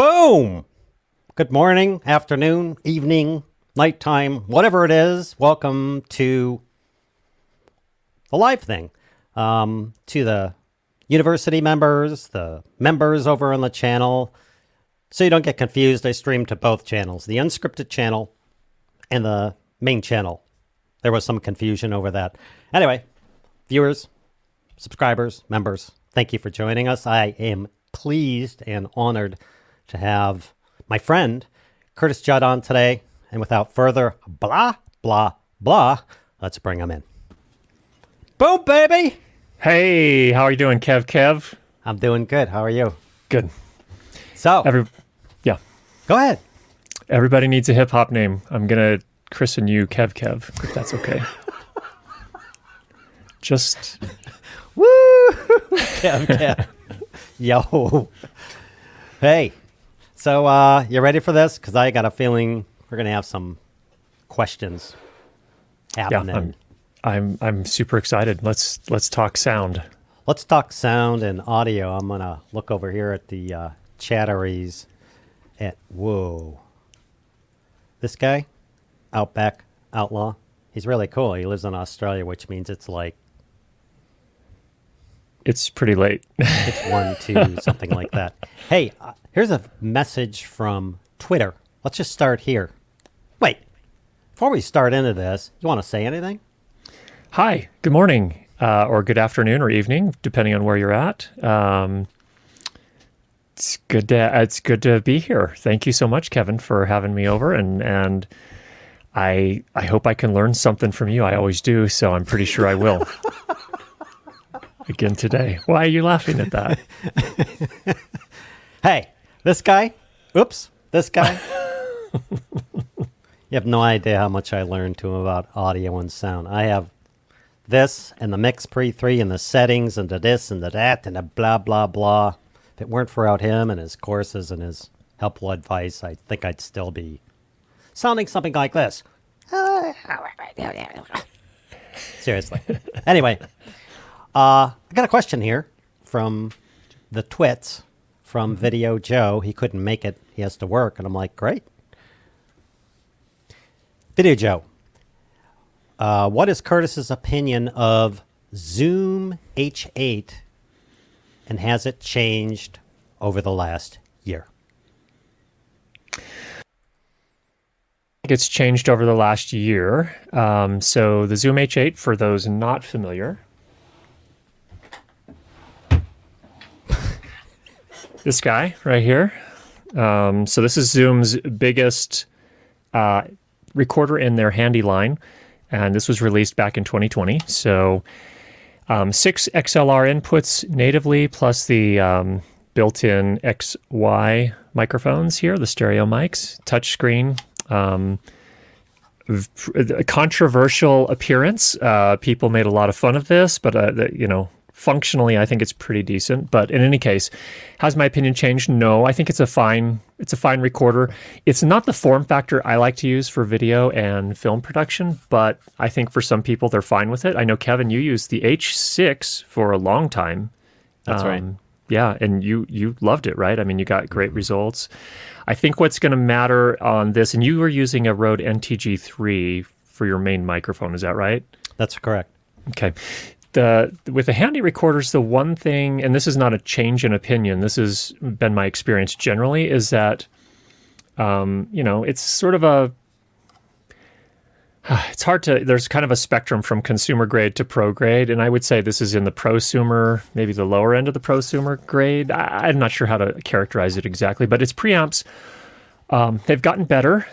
Boom! Good morning, afternoon, evening, nighttime, whatever it is. Welcome to the live thing. To the university members, the members over on the channel. So you don't get confused, I stream to both channels, the unscripted channel and the main channel. There was some confusion over that. Anyway, viewers, subscribers, members, thank you for joining us. I am pleased and honored to have my friend Curtis Judd on today. And without further blah, blah, blah, let's bring him in. Boom, baby! Hey, how are you doing, Kev? I'm doing good. How are you? Good. So, yeah. Go ahead. Everybody needs a hip-hop name. I'm going to christen you Kev, if that's okay. Just... Woo! Kev. Yo. Hey. So, you ready for this? Because I got a feeling we're going to have some questions happening. Yeah, I'm super excited. Let's talk sound. Let's talk sound and audio. I'm gonna look over here at the chatteries. Whoa, this guy, Outback Outlaw. He's really cool. He lives in Australia, which means it's pretty late. It's 1, 2, something like that. Hey, here's a message from Twitter. Let's just start here. Wait, before we start into this, you want to say anything? Hi, good morning, or good afternoon or evening, depending on where you're at. It's good to be here. Thank you so much, Kevin, for having me over, and I hope I can learn something from you. I always do, so I'm pretty sure I will. Again today. Why are you laughing at that? Hey, this guy. You have no idea how much I learned to him about audio and sound. I have this and the Mix Pre 3 and the settings and the this and the that and the blah, blah, blah. If it weren't for out him and his courses and his helpful advice, I think I'd still be sounding something like this. Seriously. Anyway, I got a question here from the twits from Video Joe. He couldn't make it. He has to work. And I'm like, great. Video Joe, what is Curtis's opinion of Zoom H8, and has it changed over the last year? It's changed over the last year. So the Zoom H8, for those not familiar, this guy right here. So this is Zoom's biggest recorder in their handy line, and this was released back in 2020. So 6 XLR inputs natively, plus the built-in XY microphones here, the stereo mics, touchscreen. A controversial appearance. People made a lot of fun of this, but functionally, I think it's pretty decent. But in any case, has my opinion changed? No, I think it's a fine recorder. It's not the form factor I like to use for video and film production, but I think for some people, they're fine with it. I know, Kevin, you used the H6 for a long time. That's right. Yeah, and you loved it, right? I mean, you got great results. I think what's going to matter on this, and you were using a Rode NTG3 for your main microphone, is that right? That's correct. Okay. With the handy recorders, the one thing, and this is not a change in opinion, this has been my experience generally, is that, it's sort of there's kind of a spectrum from consumer grade to pro grade, and I would say this is in the prosumer, maybe the lower end of the prosumer grade. I'm not sure how to characterize it exactly, but it's preamps. They've gotten better.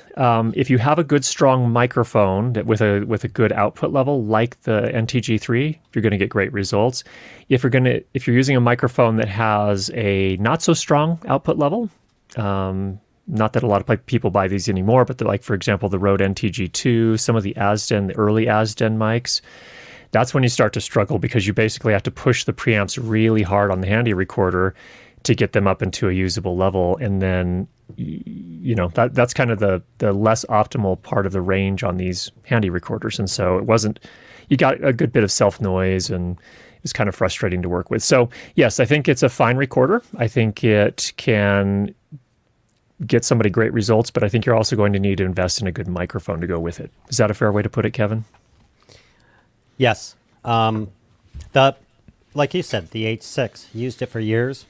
If you have a good, strong microphone with a good output level, like the NTG3, you're going to get great results. If you're using a microphone that has a not so strong output level, not that a lot of people buy these anymore, but like, for example, the Rode NTG2, some of the Azden, the early Azden mics, that's when you start to struggle because you basically have to push the preamps really hard on the handy recorder to get them up into a usable level, and then that's kind of the less optimal part of the range on these handy recorders. And so you got a good bit of self noise, and it's kind of frustrating to work with. So yes, I think it's a fine recorder. I think it can get somebody great results, but I think you're also going to need to invest in a good microphone to go with it. Is that a fair way to put it, Kevin? Yes. Like you said, the H6, used it for years.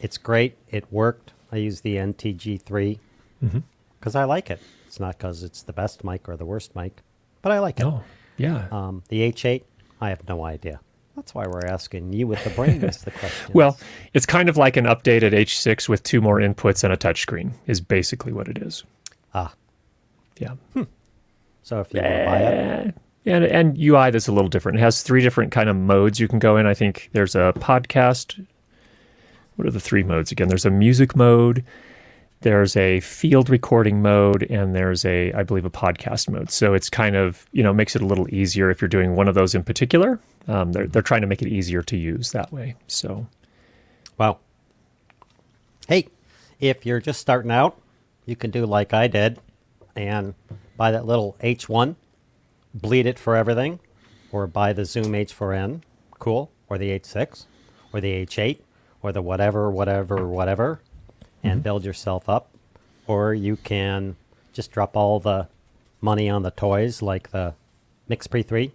It's great. It worked. I use the NTG3 because I like it. It's not because it's the best mic or the worst mic, but I like it. Oh, yeah. The H8, I have no idea. That's why we're asking you with the brain is the question. Well, it's kind of like an updated H6 with two more inputs and a touchscreen is basically what it is. Ah. Yeah. Hmm. So if you want to buy it. And UI that's a little different. It has three different kind of modes you can go in. I think there's a podcast. What are the three modes again? There's a music mode, there's a field recording mode, and there's I believe a podcast mode. So it's kind of, makes it a little easier if you're doing one of those in particular. They're trying to make it easier to use that way. So, wow. Hey, if you're just starting out, you can do like I did and buy that little H1, bleed it for everything, or buy the Zoom H4n, cool, or the H6, or the H8, or the whatever, and build yourself up. Or you can just drop all the money on the toys like the Mix Pre 3,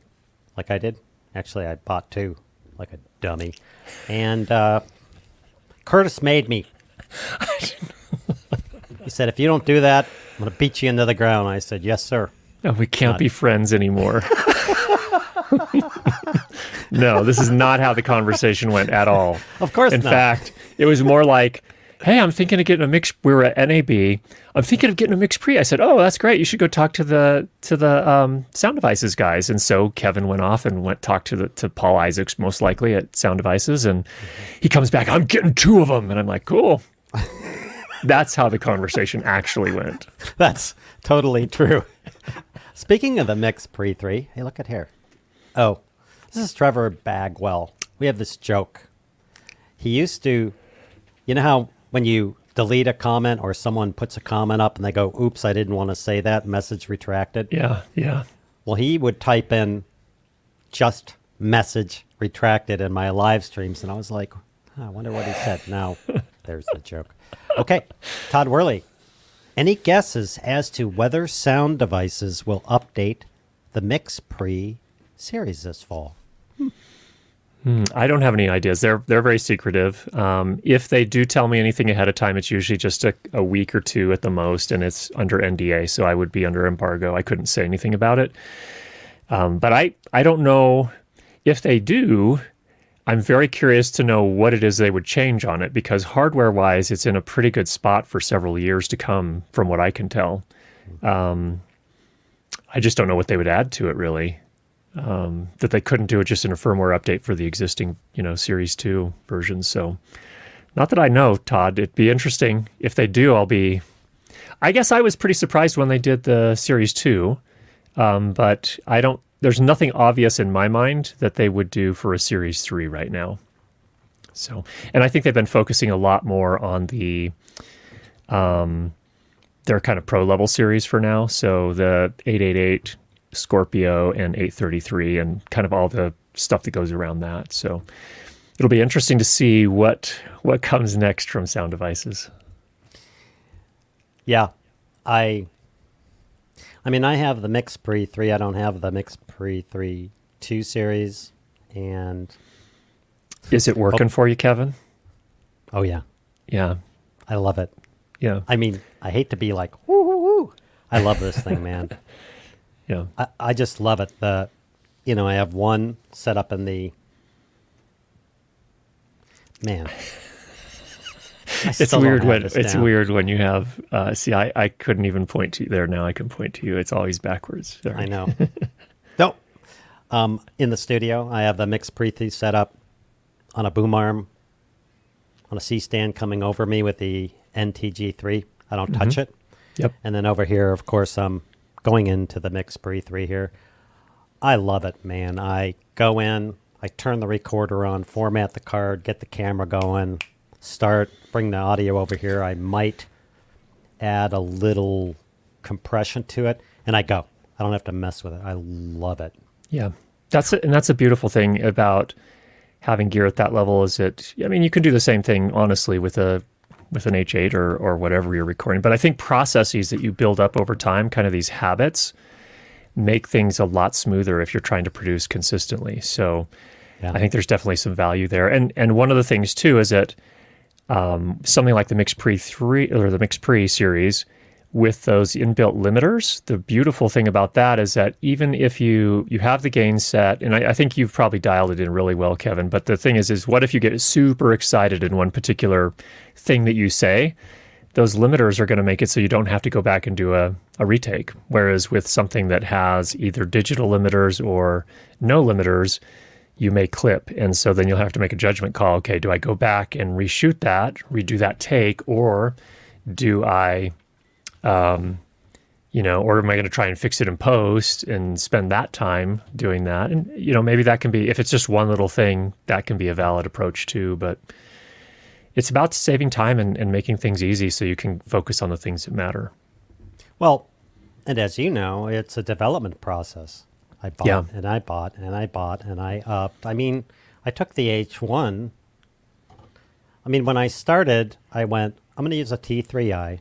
like I did. Actually, I bought two, like a dummy. And Curtis made me. He said, if you don't do that, I'm going to beat you into the ground. I said, yes, sir. Oh, we can't be friends anymore. No, this is not how the conversation went at all. Of course not. In fact, it was more like, hey, I'm thinking of getting a mix. We were at NAB. I'm thinking of getting a Mix Pre. I said, oh, that's great. You should go talk to the Sound Devices guys. And so Kevin went off and talked to Paul Isaacs, most likely at Sound Devices. And he comes back, I'm getting two of them. And I'm like, cool. That's how the conversation actually went. That's totally true. Speaking of the Mix Pre 3, hey, look at here. Oh, this is Trevor Bagwell. We have this joke. He used to, how when you delete a comment or someone puts a comment up and they go, oops, I didn't want to say that, message retracted. Yeah. Well, he would type in just message retracted in my live streams. And I was like, I wonder what he said. Now, there's the joke. Okay, Todd Worley, any guesses as to whether Sound Devices will update the Mix Pre series this fall? I don't have any ideas. They're very secretive. If they do tell me anything ahead of time, it's usually just a week or two at the most, and it's under NDA, so I would be under embargo. I couldn't say anything about it. But I don't know if they do. I'm very curious to know what it is they would change on it, because hardware-wise, it's in a pretty good spot for several years to come, from what I can tell. I just don't know what they would add to it, really. That they couldn't do it just in a firmware update for the existing, Series 2 version. So, not that I know, Todd. It'd be interesting. If they do, I guess I was pretty surprised when they did the Series 2, but there's nothing obvious in my mind that they would do for a Series 3 right now. So, and I think they've been focusing a lot more on their kind of pro-level series for now. So, the 888... Scorpio and 833 and kind of all the stuff that goes around that. So it'll be interesting to see what comes next from Sound Devices. Yeah. I mean, I have the Mix Pre 3. I don't have the Mix Pre 3 2 series. And is it working for you, Kevin? Oh, yeah. Yeah. I love it. Yeah. I mean, I hate to be like, woo, woo, woo. I love this thing, man. Yeah, I just love it. I have one set up in the... Man. It's weird when you have... I couldn't even point to you there. Now I can point to you. It's always backwards. Sorry. I know. No. In the studio, I have the Mix Pre 3 set up on a boom arm, on a C-stand coming over me with the NTG3. I don't touch it. Yep. And then over here, of course, going into the Mix Pre 3 here. I love it, man. I go in, I turn the recorder on, format the card, get the camera going, start, bring the audio over here. I might add a little compression to it, and I go. I don't have to mess with it. I love it. Yeah. That's a beautiful thing about having gear at that level is you can do the same thing, honestly, with a with an H8 or whatever you're recording. But I think processes that you build up over time, kind of these habits, make things a lot smoother if you're trying to produce consistently. So yeah. I think there's definitely some value there. And one of the things too is that something like the Mix Pre 3 or the Mix Pre series with those inbuilt limiters, the beautiful thing about that is that even if you have the gain set, and I think you've probably dialed it in really well, Kevin, but the thing is what if you get super excited in one particular thing that you say? Those limiters are going to make it so you don't have to go back and do a retake. Whereas with something that has either digital limiters or no limiters, you may clip. And so then you'll have to make a judgment call. Okay, do I go back and reshoot that, redo that take, or do I, or am I going to try and fix it in post and spend that time doing that? And, maybe that can be, if it's just one little thing, that can be a valid approach too, but it's about saving time and making things easy so you can focus on the things that matter. Well, and as you know, it's a development process. I bought and I bought and I bought and I upped. I mean, I took the H1. I mean, when I started, I went, I'm going to use a T3i.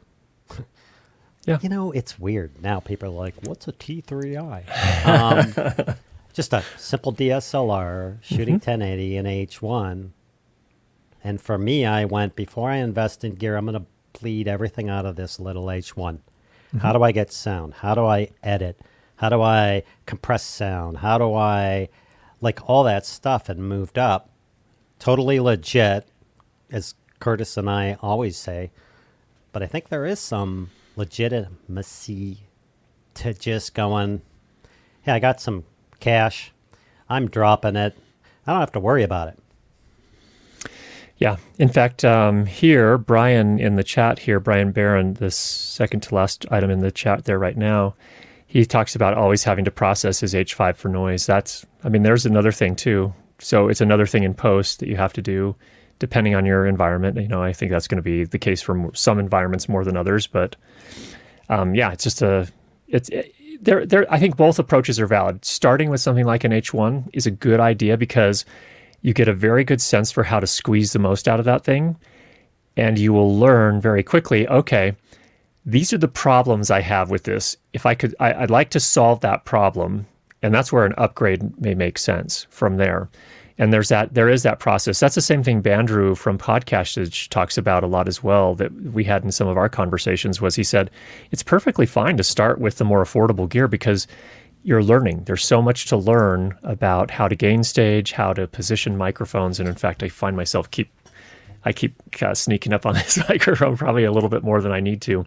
Yeah. It's weird. Now people are like, what's a T3i? Just a simple DSLR shooting 1080 and H1. And for me, I went, before I invest in gear, I'm going to bleed everything out of this little H1. Mm-hmm. How do I get sound? How do I edit? How do I compress sound? How do I, all that stuff, and moved up. Totally legit, as Curtis and I always say. But I think there is some legitimacy to just going, hey, I got some cash. I'm dropping it. I don't have to worry about it. Yeah. In fact, here, Brian in the chat here, Brian Barron, the second to last item in the chat there right now, he talks about always having to process his H5 for noise. There's another thing too. So it's another thing in post that you have to do depending on your environment. I think that's going to be the case for some environments more than others, but it's just I think both approaches are valid. Starting with something like an H1 is a good idea because you get a very good sense for how to squeeze the most out of that thing. And you will learn very quickly, okay, these are the problems I have with this. If I could, I'd like to solve that problem. And that's where an upgrade may make sense from there. And there is that process. That's the same thing Bandrew from Podcastage talks about a lot as well, that we had in some of our conversations, was he said, it's perfectly fine to start with the more affordable gear because you're learning. There's so much to learn about how to gain stage, how to position microphones. And in fact, I find myself I keep sneaking up on this microphone probably a little bit more than I need to.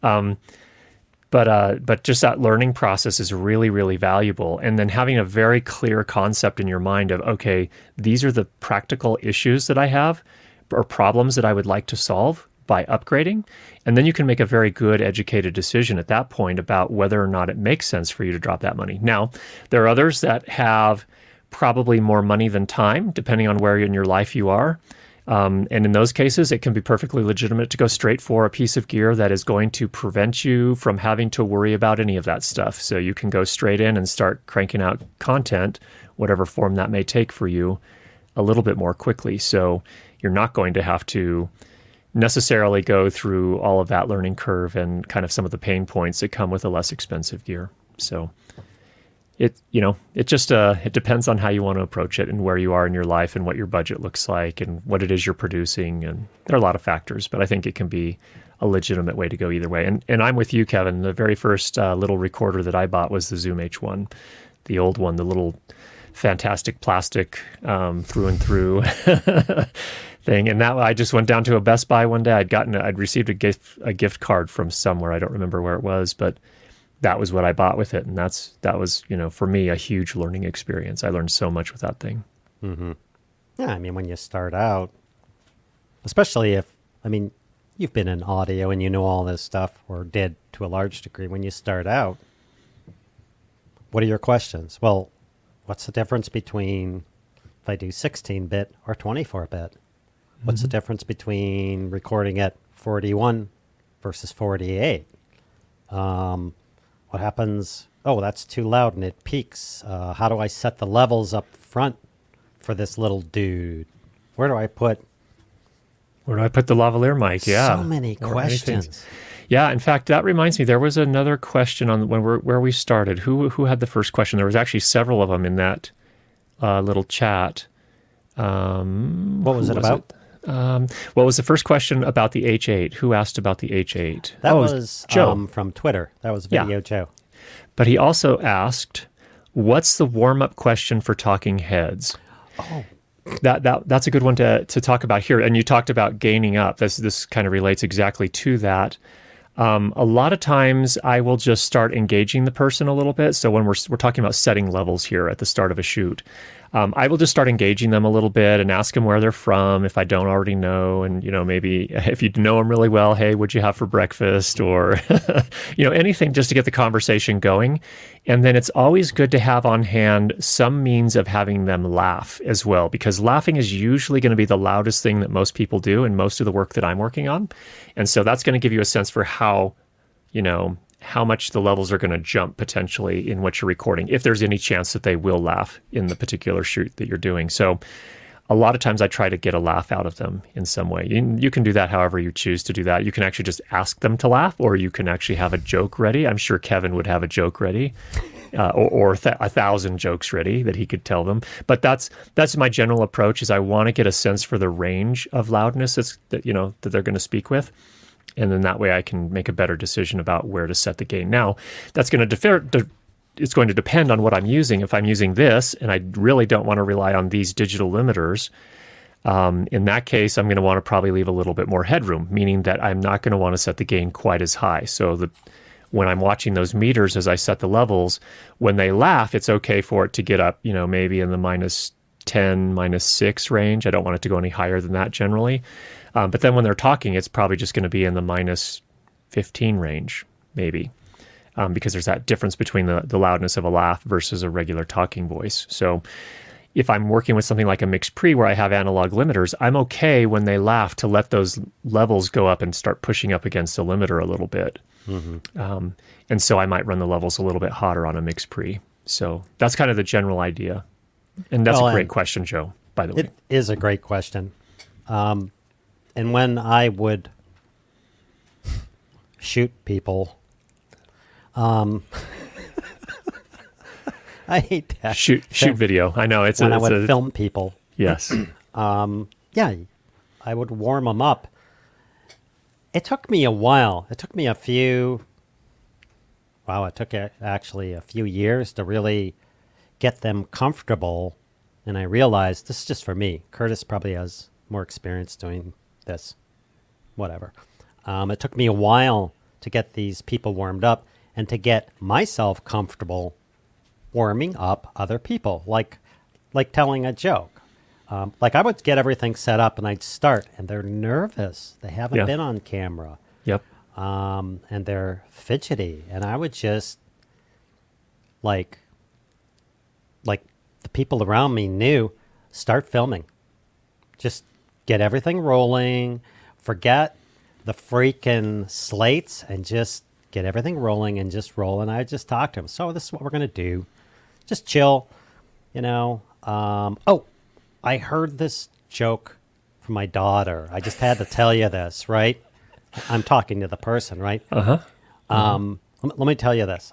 But just that learning process is really, really valuable. And then having a very clear concept in your mind of, okay, these are the practical issues that I have or problems that I would like to solve by upgrading. And then you can make a very good educated decision at that point about whether or not it makes sense for you to drop that money. Now, there are others that have probably more money than time, depending on where in your life you are. And in those cases, it can be perfectly legitimate to go straight for a piece of gear that is going to prevent you from having to worry about any of that stuff. So you can go straight in and start cranking out content, whatever form that may take for you, a little bit more quickly. So you're not going to have to necessarily go through all of that learning curve and kind of some of the pain points that come with a less expensive gear. So it depends on how you want to approach it and where you are in your life and what your budget looks like and what it is you're producing. And there are a lot of factors, but I think it can be a legitimate way to go either way. And I'm with you, Kevin. The very first little recorder that I bought was the Zoom H1, the old one, the little fantastic plastic through and through thing. And that I just went down to a Best Buy one day. I'd received a gift card from somewhere. I don't remember where it was, but that was what I bought with it. And that was, for me, a huge learning experience. I learned so much with that thing. Mm-hmm. Yeah. When you start out, especially if, you've been in audio and you know all this stuff, or did to a large degree, when you start out, what are your questions? Well, what's the difference between if I do 16-bit or 24-bit? What's the difference between recording at 41 versus 48? What happens? Oh, that's too loud and it peaks. How do I set the levels up front for this little dude? Where do I put Where do I put the lavalier mic? Yeah. So many questions. Yeah, in fact, that reminds me, there was another question on where we started. Who had the first question? There was actually several of them in that little chat. What was it about? What was the first question about the H8? Who asked about the H8? That was Joe from Twitter. That was Video Joe. But he also asked, what's the warm-up question for talking heads? Oh. That's a good one to talk about here. And you talked about gaining up. This kind of relates exactly to that. A lot of times I will just start engaging the person a little bit. So when we're talking about setting levels here at the start of a shoot, I will just start engaging them a little bit and ask them where they're from if I don't already know. And, you know, maybe if you know them really well, hey, what'd you have for breakfast? Or, you know, anything just to get the conversation going. And then it's always good to have on hand some means of having them laugh as well, because laughing is usually going to be the loudest thing that most people do in most of the work that I'm working on. And so that's going to give you a sense for how much the levels are going to jump potentially in what you're recording, if there's any chance that they will laugh in the particular shoot that you're doing. So a lot of times I try to get a laugh out of them in some way. You can do that however you choose to do that. You can actually just ask them to laugh, or you can actually have a joke ready. I'm sure Kevin would have a joke ready, or 1,000 jokes ready that he could tell them. But that's my general approach, is I want to get a sense for the range of loudness that they're going to speak with. And then that way I can make a better decision about where to set the gain. Now, that's going to it's going to depend on what I'm using. If I'm using this and I really don't want to rely on these digital limiters, in that case, I'm going to want to probably leave a little bit more headroom, meaning that I'm not going to want to set the gain quite as high. So when I'm watching those meters as I set the levels, when they laugh, it's okay for it to get up, you know, maybe in the minus 10, minus 6 range. I don't want it to go any higher than that generally. But then when they're talking, it's probably just going to be in the minus 15 range, maybe, because there's that difference between the loudness of a laugh versus a regular talking voice. So if I'm working with something like a Mix Pre where I have analog limiters, I'm okay when they laugh to let those levels go up and start pushing up against the limiter a little bit. Mm-hmm. And so I might run the levels a little bit hotter on a Mix Pre. So that's kind of the general idea. And that's a great question, Joe, by the way. It is a great question. And when I would shoot people, I hate that. Shoot video. I know. It's when I would film people. Yes. I would warm them up. It took me a while. It took me a few years to really get them comfortable. And I realized this is just for me. Curtis probably has more experience doing this, whatever. It took me a while to get these people warmed up and to get myself comfortable warming up other people, like telling a joke. Like I would get everything set up and I'd start, and they're nervous. They haven't been on camera. Yep. And they're fidgety, and I would just like the people around me knew, start filming. Just get everything rolling, forget the freaking slates, and just get everything rolling and just roll. And I just talked to him. So this is what we're going to do. Just chill, you know. I heard this joke from my daughter. I just had to tell you this, right? I'm talking to the person, right? Uh-huh. Let me tell you this.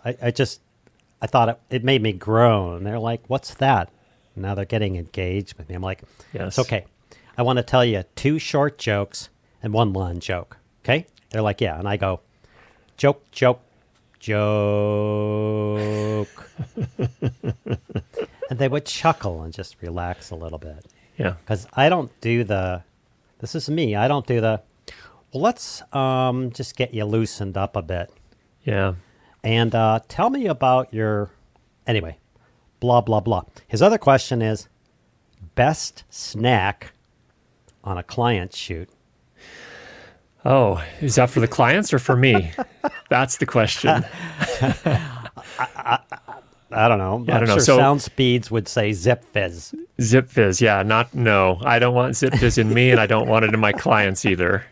I thought it made me groan. They're like, what's that? Now they're getting engaged with me. I'm like, yes. It's okay. I want to tell you 2 short jokes and 1 long joke, okay? They're like, yeah, and I go, joke, joke, joke. And they would chuckle and just relax a little bit. Yeah. Because I don't do this is me, I don't do well, let's just get you loosened up a bit. Yeah. And tell me about anyway, blah, blah, blah. His other question is, best snack on a client shoot. Oh, is that for the clients or for me? That's the question. I don't know. Yeah, I'm sure SoundSpeeds would say Zipfizz. Zipfizz, yeah. No, I don't want Zipfizz in me, and I don't want it in my clients either.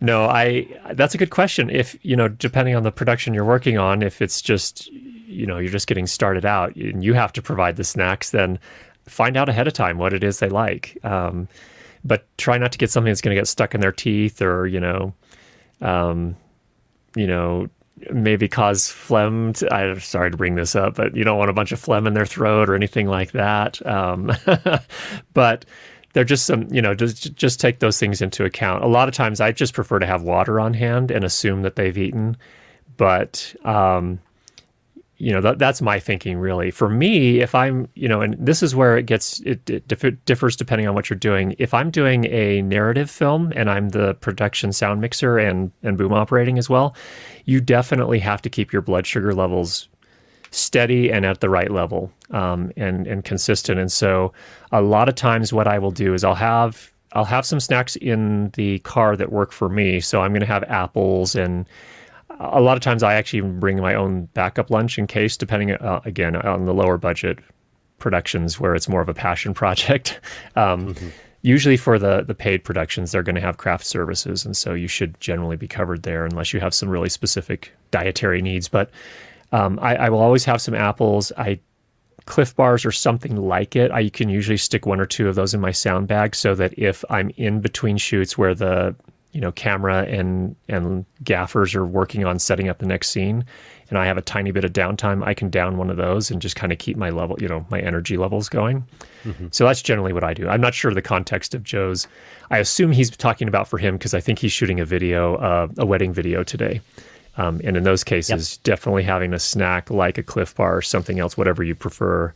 That's a good question. If, you know, depending on the production you're working on, if it's just, you know, you're just getting started out and you have to provide the snacks, then find out ahead of time what it is they like. but try not to get something that's going to get stuck in their teeth or, maybe cause phlegm. I'm sorry to bring this up, but you don't want a bunch of phlegm in their throat or anything like that. But they're just some, just take those things into account. A lot of times I just prefer to have water on hand and assume that they've eaten. But, that's my thinking really. For me, if I'm, and this is where it differs depending on what you're doing. If I'm doing a narrative film and I'm the production sound mixer and boom operating as well, you definitely have to keep your blood sugar levels steady and at the right level, and consistent. And so a lot of times what I will do is I'll have some snacks in the car that work for me. So I'm going to have apples, and a lot of times I actually bring my own backup lunch in case, depending again on the lower budget productions where it's more of a passion project. Usually for the paid productions, they're going to have craft services. And so you should generally be covered there unless you have some really specific dietary needs. But I will always have some apples. Cliff bars or something like it. I can usually stick one or two of those in my sound bag so that if I'm in between shoots where the camera and gaffers are working on setting up the next scene, and I have a tiny bit of downtime, I can down one of those and just kind of keep my level, my energy levels going. Mm-hmm. So that's generally what I do. I'm not sure of the context of Joe's. I assume he's talking about for him because I think he's shooting a wedding video today. And in those cases, yep, definitely having a snack like a Cliff Bar or something else, whatever you prefer,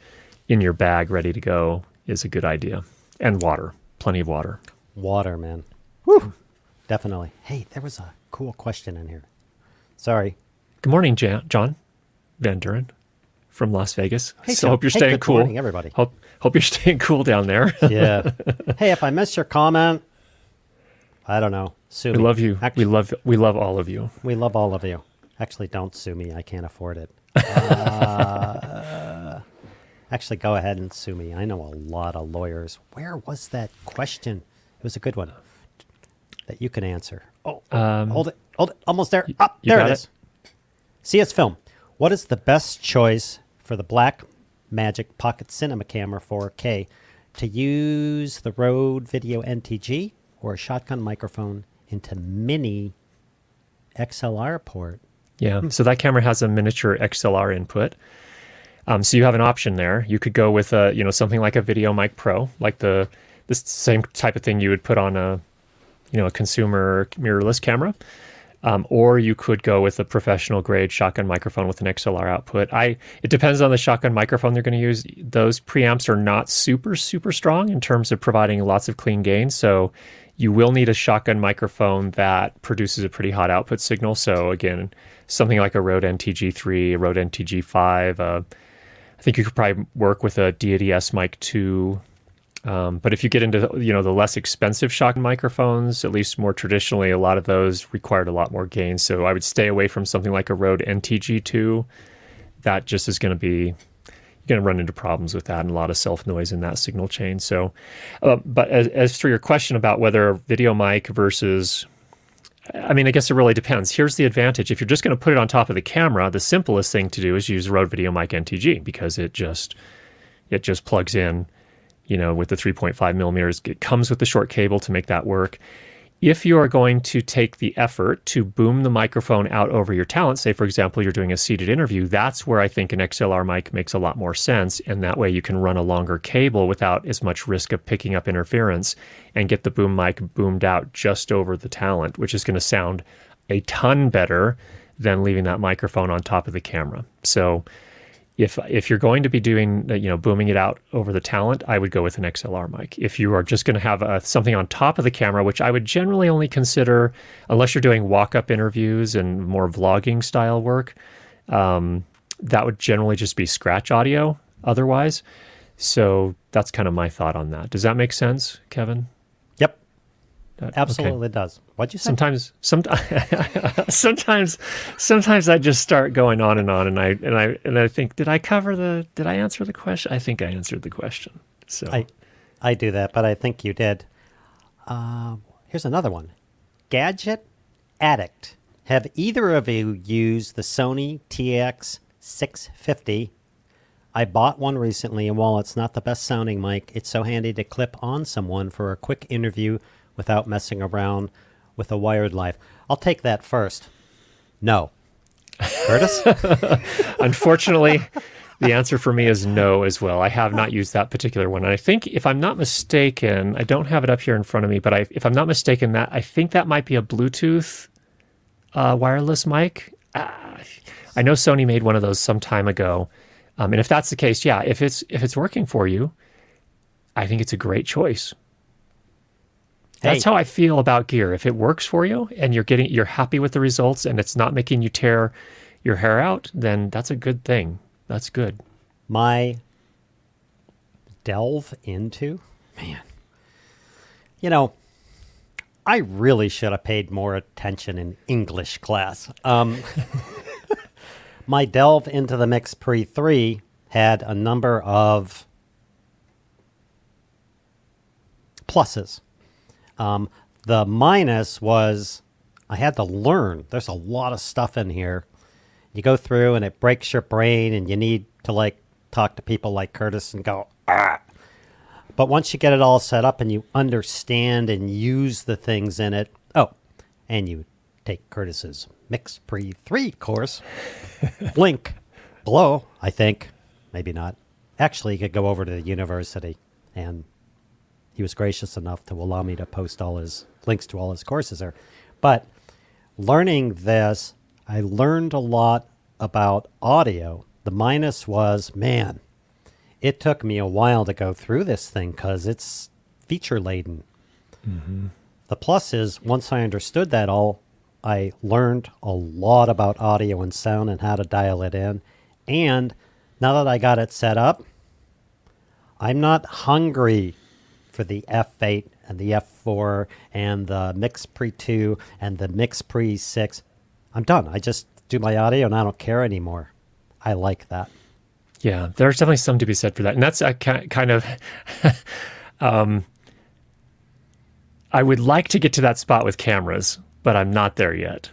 in your bag ready to go is a good idea. And water, plenty of water. Water, man. Woo! Definitely. Hey, there was a cool question in here. Sorry. Good morning, John Van Duren from Las Vegas. Hey, so John. Hope you're staying cool. Good morning, everybody. Hope you're staying cool down there. Yeah. Hey, if I missed your comment, I don't know. Sue me. We love you. Actually, we love all of you. We love all of you. Actually, don't sue me. I can't afford it. Actually, go ahead and sue me. I know a lot of lawyers. Where was that question? It was a good one that you can answer. Oh, hold it. Almost there. Up there it is. CS Film. What is the best choice for the Blackmagic Pocket Cinema Camera 4K? To use the Rode Video NTG or a shotgun microphone into mini XLR port? Yeah, so that camera has a miniature XLR input. So you have an option there. You could go with something like a VideoMic Pro, like the same type of thing you would put on a consumer mirrorless camera. Or you could go with a professional grade shotgun microphone with an XLR output. It depends on the shotgun microphone they're going to use. Those preamps are not super, super strong in terms of providing lots of clean gain. So you will need a shotgun microphone that produces a pretty hot output signal. So again, something like a Rode NTG3, a Rode NTG5. I think you could probably work with a Deity S2. But if you get into the less expensive shotgun microphones, at least more traditionally, a lot of those required a lot more gain. So I would stay away from something like a Rode NTG2. That just is going to be, you're going to run into problems with that and a lot of self noise in that signal chain. So, but as for your question about whether a video mic versus, I guess it really depends. Here's the advantage. If you're just going to put it on top of the camera, the simplest thing to do is use Rode VideoMic NTG because it just plugs in, with the 3.5 millimeters. It comes with the short cable to make that work. If you are going to take the effort to boom the microphone out over your talent, say, for example, you're doing a seated interview, that's where I think an XLR mic makes a lot more sense. And that way you can run a longer cable without as much risk of picking up interference and get the boom mic boomed out just over the talent, which is going to sound a ton better than leaving that microphone on top of the camera. So if you're going to be doing, booming it out over the talent, I would go with an XLR mic. If you are just going to have something on top of the camera, which I would generally only consider, unless you're doing walk-up interviews and more vlogging style work, that would generally just be scratch audio otherwise. So that's kind of my thought on that. Does that make sense, Kevin? Yep. Absolutely, okay. It does. What'd you say? Sometimes I just start going on, and I think, did I answer the question? I think I answered the question. So I do that, but I think you did. Here's another one. Gadget Addict. Have either of you used the Sony TX650 I bought one recently, and while it's not the best sounding mic, it's so handy to clip on someone for a quick interview without messing around with a wired life. I'll take that first. No. Curtis? Unfortunately, the answer for me is no as well. I have not used that particular one. And I think, if I'm not mistaken, I don't have it up here in front of me, but if I'm not mistaken, I think that might be a Bluetooth wireless mic. I know Sony made one of those some time ago. And if that's the case, yeah, if it's working for you, I think it's a great choice. That's how I feel about gear. If it works for you and you're happy with the results and it's not making you tear your hair out, then that's a good thing. That's good. My delve into, man, you know, I really should have paid more attention in English class. My delve into the Mix Pre 3 had a number of pluses. The minus was I had to learn. There's a lot of stuff in here. You go through and it breaks your brain and you need to like talk to people like Curtis and go, ah. But once you get it all set up and you understand and use the things in it, and you take Curtis's Mix Pre 3 course, link below, I think. Maybe not. Actually, you could go over to the university, and he was gracious enough to allow me to post all his links to all his courses there. But learning this, I learned a lot about audio. The minus was, man, it took me a while to go through this thing because it's feature-laden. Mm-hmm. The plus is, once I understood that all, I learned a lot about audio and sound and how to dial it in. And now that I got it set up, I'm not hungry for the F8 and the F4 and the Mix Pre 2 and the Mix Pre 6. I'm done. I just do my audio and I don't care anymore. I like that. Yeah, there's definitely something to be said for that. And that's a kind of... I would like to get to that spot with cameras, but I'm not there yet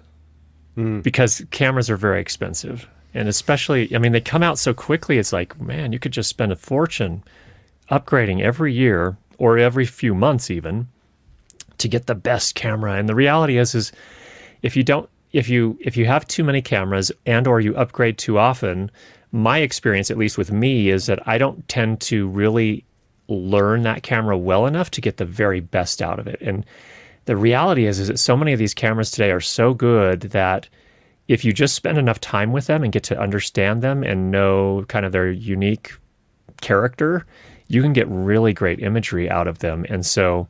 because cameras are very expensive. And especially, I mean, they come out so quickly. It's like, man, you could just spend a fortune upgrading every year or every few months even to get the best camera. And the reality is if you have too many cameras and or you upgrade too often, my experience, at least with me, is that I don't tend to really learn that camera well enough to get the very best out of it. And the reality is that so many of these cameras today are so good that if you just spend enough time with them and get to understand them and know kind of their unique character, you can get really great imagery out of them. And so,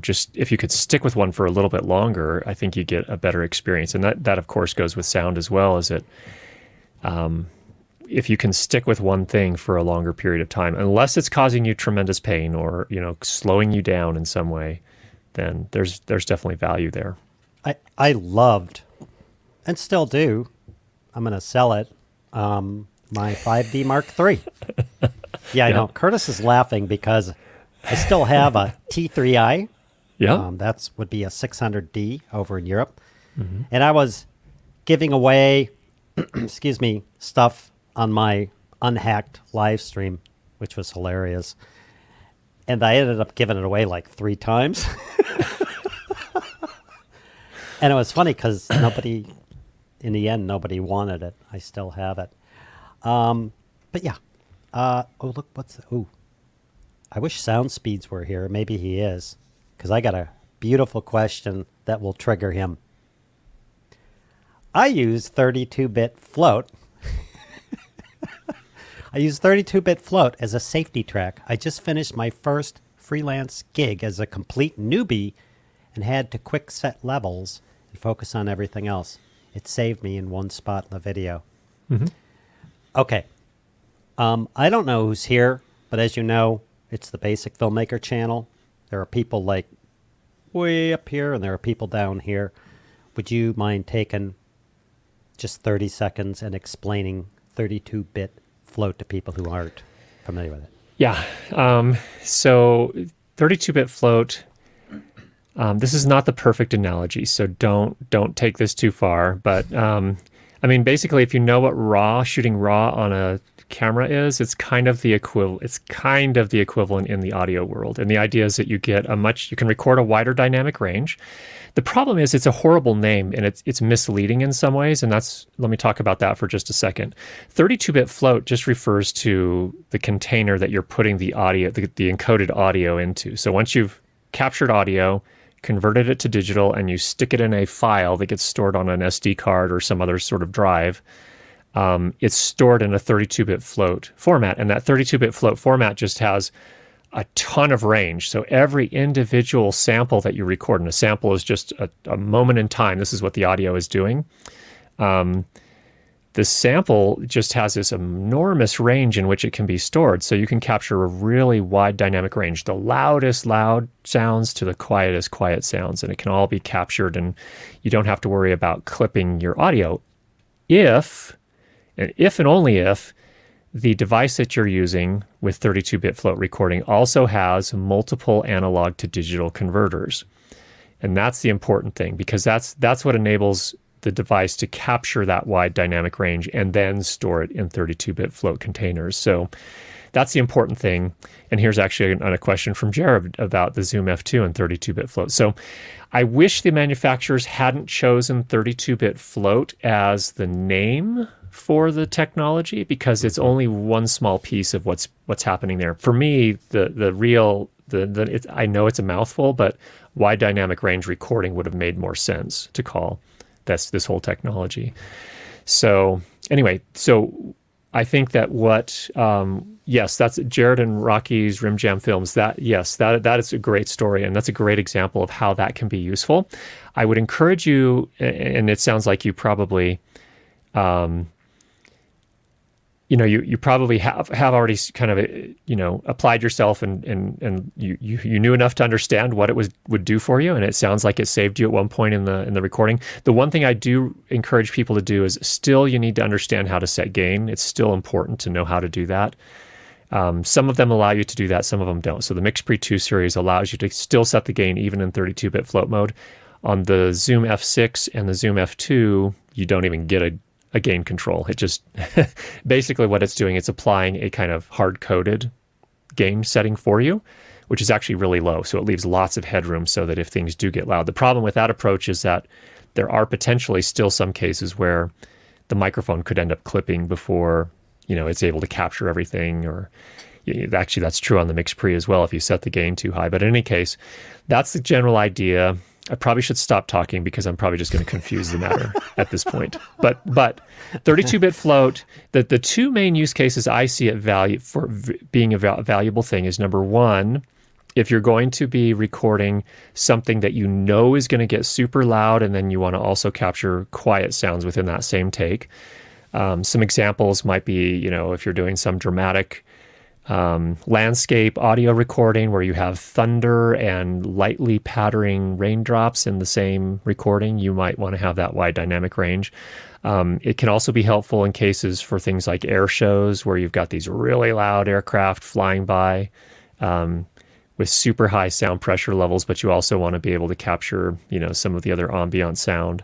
just if you could stick with one for a little bit longer, I think you get a better experience. And that of course goes with sound as well, is that if you can stick with one thing for a longer period of time, unless it's causing you tremendous pain or, slowing you down in some way, then there's definitely value there. I loved, and still do, I'm going to sell it, my 5D Mark III. Yeah, I know. Curtis is laughing because I still have a T3i. Yeah. That would be a 600D over in Europe. Mm-hmm. And I was giving away, stuff on my unhacked live stream, which was hilarious. And I ended up giving it away like 3 times. And it was funny because in the end, nobody wanted it. I still have it. But yeah. Look, I wish SoundSpeeds were here. Maybe he is, because I got a beautiful question that will trigger him. I use 32-bit float. I use 32-bit float as a safety track. I just finished my first freelance gig as a complete newbie and had to quick set levels and focus on everything else. It saved me in one spot in the video. Mm-hmm. Okay. I don't know who's here, but as you know, it's the Basic Filmmaker channel. There are people like way up here, and there are people down here. Would you mind taking just 30 seconds and explaining 32-bit float to people who aren't familiar with it? Yeah. So 32-bit float, this is not the perfect analogy, so don't take this too far, but I mean, basically, if you know what RAW, shooting RAW on a camera is, it's kind of the equivalent in the audio world. And the idea is that you can record a wider dynamic range. The problem is it's a horrible name and it's misleading in some ways. And let me talk about that for just a second. 32-bit float just refers to the container that you're putting the audio, the encoded audio into. So once you've captured audio, converted it to digital, and you stick it in a file that gets stored on an SD card or some other sort of drive, it's stored in a 32-bit float format. And that 32-bit float format just has a ton of range. So every individual sample that you record, and a sample is just a moment in time. This is what the audio is doing. The sample just has this enormous range in which it can be stored. So you can capture a really wide dynamic range, the loudest loud sounds to the quietest quiet sounds, and it can all be captured, and you don't have to worry about clipping your audio if and only if the device that you're using with 32-bit float recording also has multiple analog to digital converters. And that's the important thing, because that's what enables the device to capture that wide dynamic range and then store it in 32-bit float containers. So that's the important thing. And here's actually a question from Jared about the Zoom F2 and 32-bit float. So I wish the manufacturers hadn't chosen 32-bit float as the name for the technology, because it's only one small piece of what's happening there. For me, I know it's a mouthful, but wide dynamic range recording would have made more sense to call this whole technology. So anyway, I think that yes, that's Jared and Rocky's Rim Jam Films. That is a great story, and that's a great example of how that can be useful. I would encourage you, and it sounds like you probably, you probably have already kind of, applied yourself and you knew enough to understand what it would do for you. And it sounds like it saved you at one point in the recording. The one thing I do encourage people to do is still, you need to understand how to set gain. It's still important to know how to do that. Some of them allow you to do that. Some of them don't. So the Mix Pre 2 series allows you to still set the gain even in 32-bit float mode. On the Zoom F6 and the Zoom F2, you don't even get a gain control. It just basically what it's doing, it's applying a kind of hard-coded gain setting for you, which is actually really low. So it leaves lots of headroom so that if things do get loud. The problem with that approach is that there are potentially still some cases where the microphone could end up clipping before, it's able to capture everything, or actually that's true on the Mix Pre as well if you set the gain too high. But in any case, that's the general idea. I probably should stop talking because I'm probably just going to confuse the matter at this point. But 32-bit float, the two main use cases I see it being a valuable thing is, number one, if you're going to be recording something that you know is going to get super loud, and then you want to also capture quiet sounds within that same take. Some examples might be, if you're doing some dramatic landscape audio recording where you have thunder and lightly pattering raindrops in the same recording, you might want to have that wide dynamic range. It can also be helpful in cases for things like air shows where you've got these really loud aircraft flying by with super high sound pressure levels, but you also want to be able to capture, some of the other ambient sound.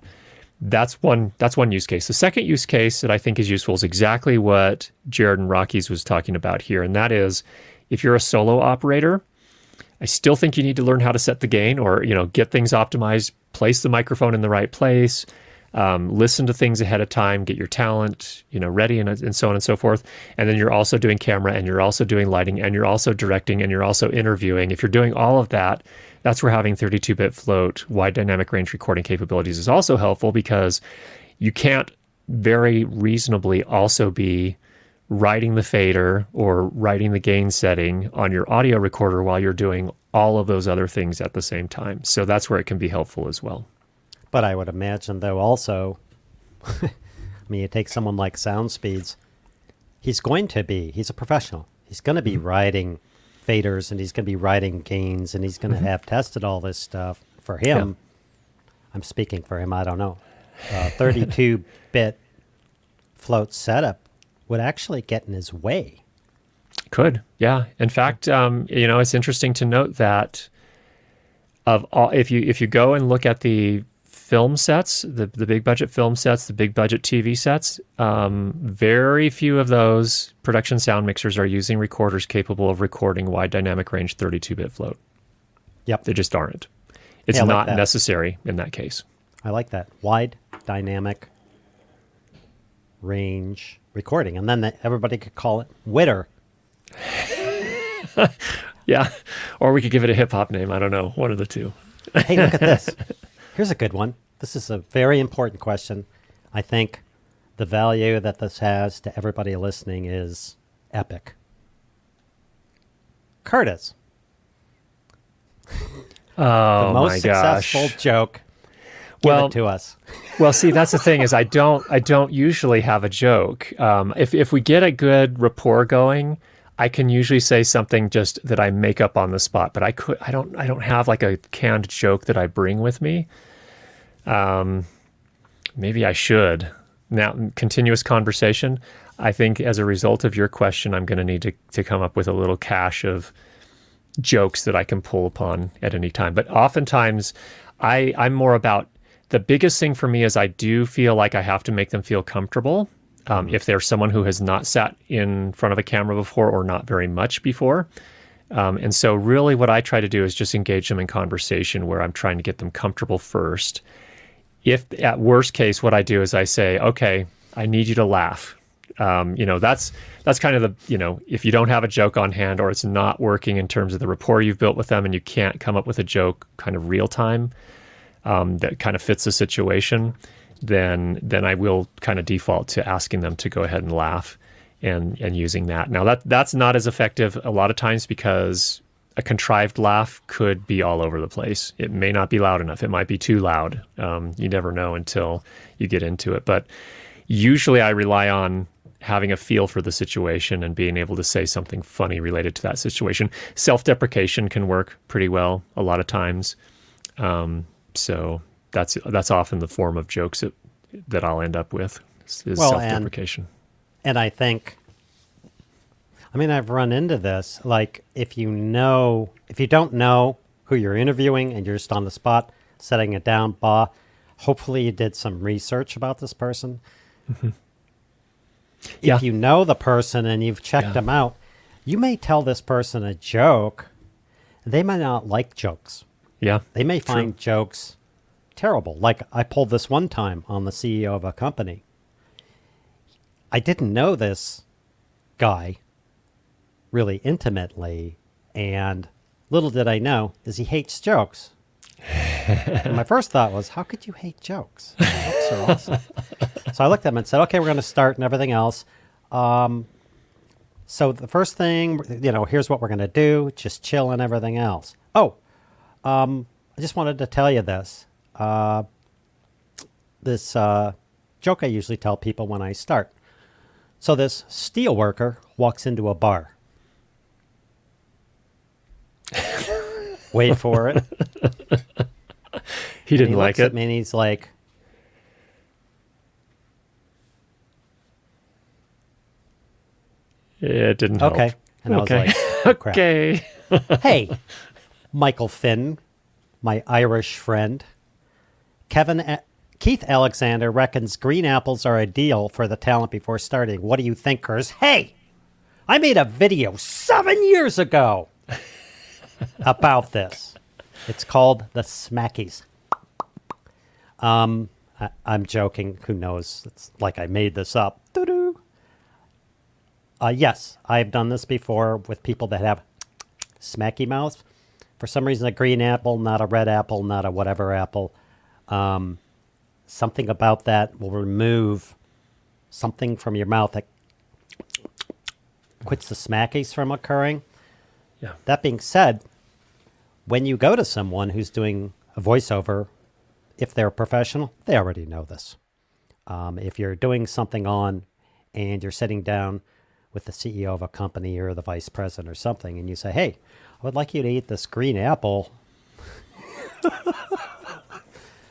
That's one use case. The second use case that I think is useful is exactly what Jared and Rockies was talking about here, and that is if you're a solo operator, I still think you need to learn how to set the gain or, get things optimized, place the microphone in the right place, listen to things ahead of time, get your talent, ready and so on and so forth. And then you're also doing camera, and you're also doing lighting, and you're also directing, and you're also interviewing. If you're doing all of that, that's where having 32-bit float, wide dynamic range recording capabilities is also helpful, because you can't very reasonably also be writing the fader or writing the gain setting on your audio recorder while you're doing all of those other things at the same time. So that's where it can be helpful as well. But I would imagine, though, also, you take someone like SoundSpeeds, he's a professional. He's going to be writing faders, and he's going to be writing gains, and he's going to have tested all this stuff for him. Yeah. I'm speaking for him. I don't know. 32-bit float setup would actually get in his way. Could, yeah. In fact, it's interesting to note that if you go and look at the film sets, the big budget film sets, the big budget TV sets, very few of those production sound mixers are using recorders capable of recording wide dynamic range 32-bit float. Yep. They just aren't. It's not necessary in that case. I like that. Wide dynamic range recording. And then everybody could call it Witter. Yeah. Or we could give it a hip-hop name. I don't know. One of the two. Hey, look at this. Here's a good one. This is a very important question. I think the value that this has to everybody listening is epic. Curtis. Oh, the most my successful gosh. Joke. Give it to us. Well, see, that's the thing is I don't usually have a joke. If we get a good rapport going, I can usually say something just that I make up on the spot, but I don't have like a canned joke that I bring with me. Maybe I should. Now, continuous conversation. I think as a result of your question, I'm going to need to come up with a little cache of jokes that I can pull upon at any time. But oftentimes I'm more about the biggest thing for me is I do feel like I have to make them feel comfortable. If there's someone who has not sat in front of a camera before or not very much before. And so really what I try to do is just engage them in conversation where I'm trying to get them comfortable first. If at worst case, what I do is I say, okay, I need you to laugh. That's kind of the, if you don't have a joke on hand or it's not working in terms of the rapport you've built with them and you can't come up with a joke kind of real time that kind of fits the situation, then I will kind of default to asking them to go ahead and laugh and using that. Now that's not as effective a lot of times because a contrived laugh could be all over the place. It may not be loud enough. It might be too loud. You never know until you get into it. But usually I rely on having a feel for the situation and being able to say something funny related to that situation. Self-deprecation can work pretty well a lot of times. So that's often the form of jokes that I'll end up with is self-deprecation. And I think, I've run into this, like if you don't know who you're interviewing and you're just on the spot, setting it down, hopefully you did some research about this person. Mm-hmm. If you know the person and you've checked them out, you may tell this person a joke. They might not like jokes. Yeah. They may find jokes terrible. Like I pulled this one time on the CEO of a company. I didn't know this guy really intimately. And little did I know is he hates jokes. And my first thought was, how could you hate jokes? Jokes are awesome. So I looked at him and said, okay, we're going to start and everything else. So the first thing, here's what we're going to do. Just chill and everything else. I just wanted to tell you this. This joke I usually tell people when I start. So this steel worker walks into a bar. Wait for it. He didn't like it. And he's like, it didn't help. Okay. And I was like, oh, crap. Okay. Hey, Michael Finn, my Irish friend. Keith Alexander reckons green apples are ideal for the talent before starting. What do you think, Curtis? Hey, I made a video 7 years ago about this. It's called The Smackies. I'm joking. Who knows? It's like I made this up. Doo-doo. Yes, I've done this before with people that have smacky mouth. For some reason, a green apple, not a red apple, not a whatever apple. Something about that will remove something from your mouth that quits the smackies from occurring. Yeah. That being said, when you go to someone who's doing a voiceover, if they're a professional, they already know this. If you're doing something on and you're sitting down with the CEO of a company or the vice president or something, and you say, hey, I would like you to eat this green apple.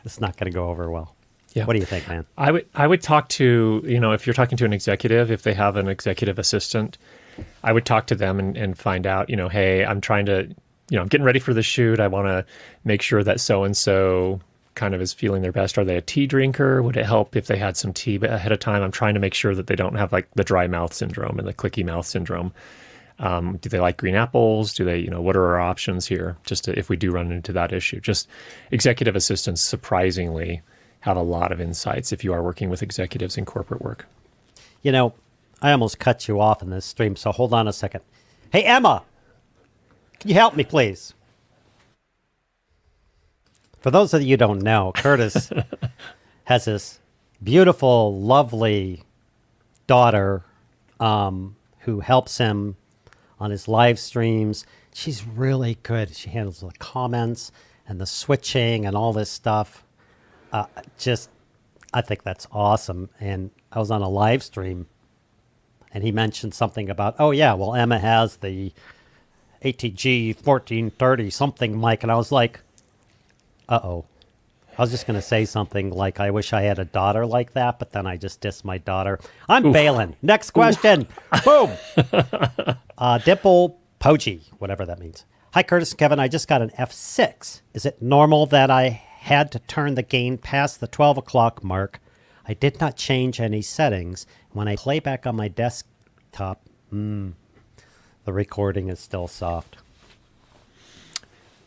It's not going to go over well. Yeah. What do you think, man? I would talk to, if you're talking to an executive, if they have an executive assistant, I would talk to them and find out, hey, I'm trying to, I'm getting ready for the shoot. I want to make sure that so-and-so kind of is feeling their best? Are they a tea drinker? Would it help if they had some tea ahead of time? I'm trying to make sure that they don't have like the dry mouth syndrome and the clicky mouth syndrome. Do they like green apples? Do they, you know, what are our options here? Just to, if we do run into that issue, just executive assistants surprisingly have a lot of insights if you are working with executives in corporate work. You know, I almost cut you off in this stream, so hold on a second. Hey, Emma, can you help me, please? For those of you who don't know, Curtis has this beautiful, lovely daughter who helps him on his live streams. She's really good. She handles the comments and the switching and all this stuff. I think that's awesome. And I was on a live stream and he mentioned something about, oh yeah, well, Emma has the ATG 1430 something mic. And I was like, uh-oh. I was just going to say something like, I wish I had a daughter like that, but then I just dissed my daughter. I'm bailing. Next question. Boom. Dimple Poji, whatever that means. Hi, Curtis and Kevin. I just got an F6. Is it normal that I had to turn the gain past the 12 o'clock mark? I did not change any settings. When I play back on my desktop, the recording is still soft.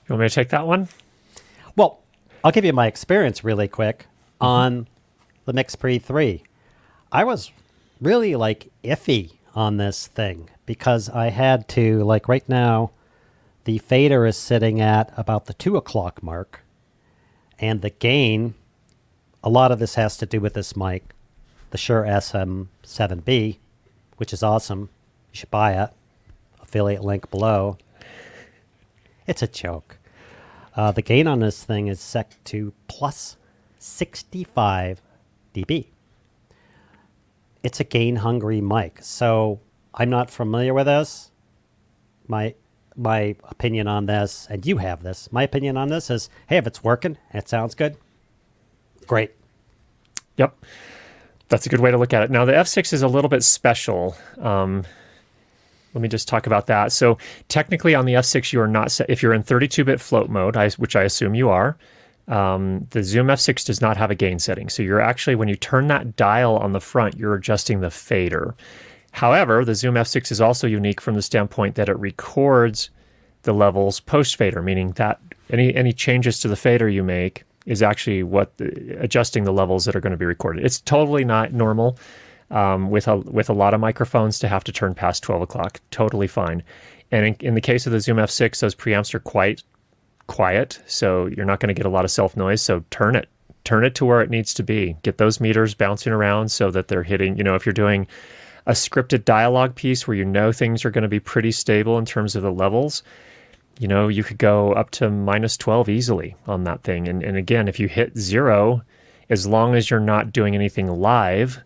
You want me to take that one? Well, I'll give you my experience really quick on the Mix Pre 3. I was really like iffy on this thing because I had to, like right now, the fader is sitting at about the 2 o'clock mark and the gain, a lot of this has to do with this mic, the Shure SM7B, which is awesome. You should buy it. Affiliate link below. It's a joke. The gain on this thing is set to plus 65 dB. It's a gain-hungry mic, so I'm not familiar with this. My opinion on this, and you have this, my opinion on this is, hey, if it's working and it sounds good, great. Yep. That's a good way to look at it. Now, the F6 is a little bit special. Let me just talk about that. So technically on the F6, you are not set, if you're in 32-bit float mode, which I assume you are, the Zoom F6 does not have a gain setting. So you're actually, when you turn that dial on the front, you're adjusting the fader. However, the Zoom F6 is also unique from the standpoint that it records the levels post-fader, meaning that any changes to the fader you make is actually adjusting the levels that are going to be recorded. It's totally not normal. With a lot of microphones to have to turn past 12 o'clock, totally fine. And in the case of the Zoom F6, those preamps are quite quiet, so you're not going to get a lot of self noise. So turn it to where it needs to be. Get those meters bouncing around so that they're hitting. You know, if you're doing a scripted dialogue piece where you know things are going to be pretty stable in terms of the levels, you know, you could go up to minus 12 easily on that thing. And again, if you hit 0, as long as you're not doing anything live,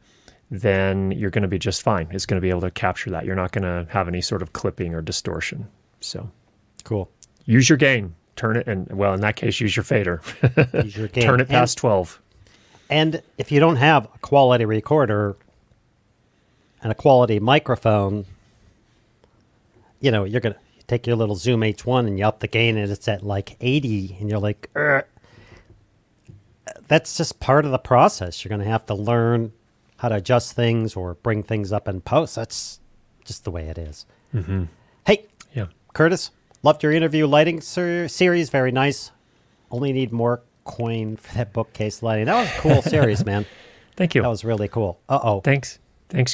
then you're going to be just fine. It's going to be able to capture that. You're not going to have any sort of clipping or distortion. So cool. Use your gain. Turn it, and well, in that case, use your fader. Use your gain. Turn it past 12. And if you don't have a quality recorder and a quality microphone, you know, you're going to take your little Zoom H1 and you up the gain and it's at like 80 and you're like, ugh. That's just part of the process. You're going to have to learn how to adjust things or bring things up in post. That's just the way it is. Mm-hmm. Hey, yeah, Curtis, loved your interview lighting series. Very nice. Only need more coin for that bookcase lighting. That was a cool series, man. Thank you. That was really cool. Uh-oh. Thanks,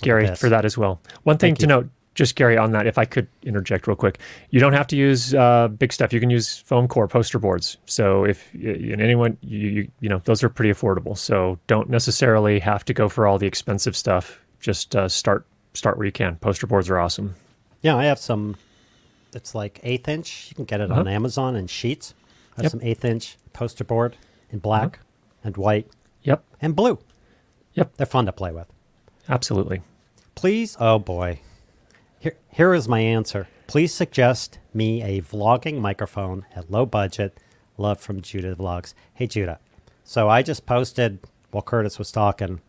Gary, for that as well. One thing to note, just Gary, on that, if I could interject real quick, you don't have to use big stuff. You can use foam core poster boards. So if you know, those are pretty affordable. So don't necessarily have to go for all the expensive stuff. Just start where you can. Poster boards are awesome. Yeah, I have some. It's like 1/8 inch. You can get it on Amazon in sheets. I have some 1/8 inch poster board in black and white. Yep. And blue. Yep. They're fun to play with. Absolutely. Please. Oh boy. Here is my answer. Please suggest me a vlogging microphone at low budget. Love from Judah Vlogs. Hey, Judah. So I just posted, while Curtis was talking,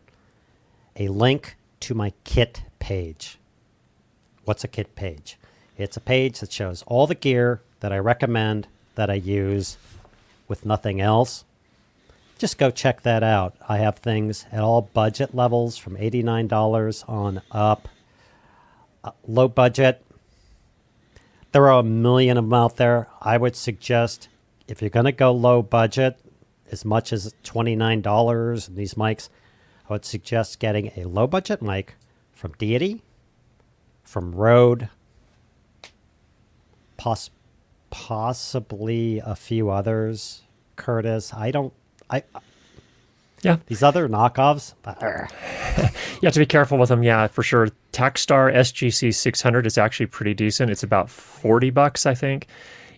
a link to my kit page. What's a kit page? It's a page that shows all the gear that I recommend that I use with nothing else. just go check that out. I have things at all budget levels from $89 on up. Low budget, there are a million of them out there. I would suggest if you're going to go low budget, as much as $29 in these mics, I would suggest getting a low budget mic from Deity, from Rode, possibly a few others. Curtis, yeah. These other knockoffs. You have to be careful with them. Yeah, for sure. Techstar SGC 600 is actually pretty decent. It's about $40, I think.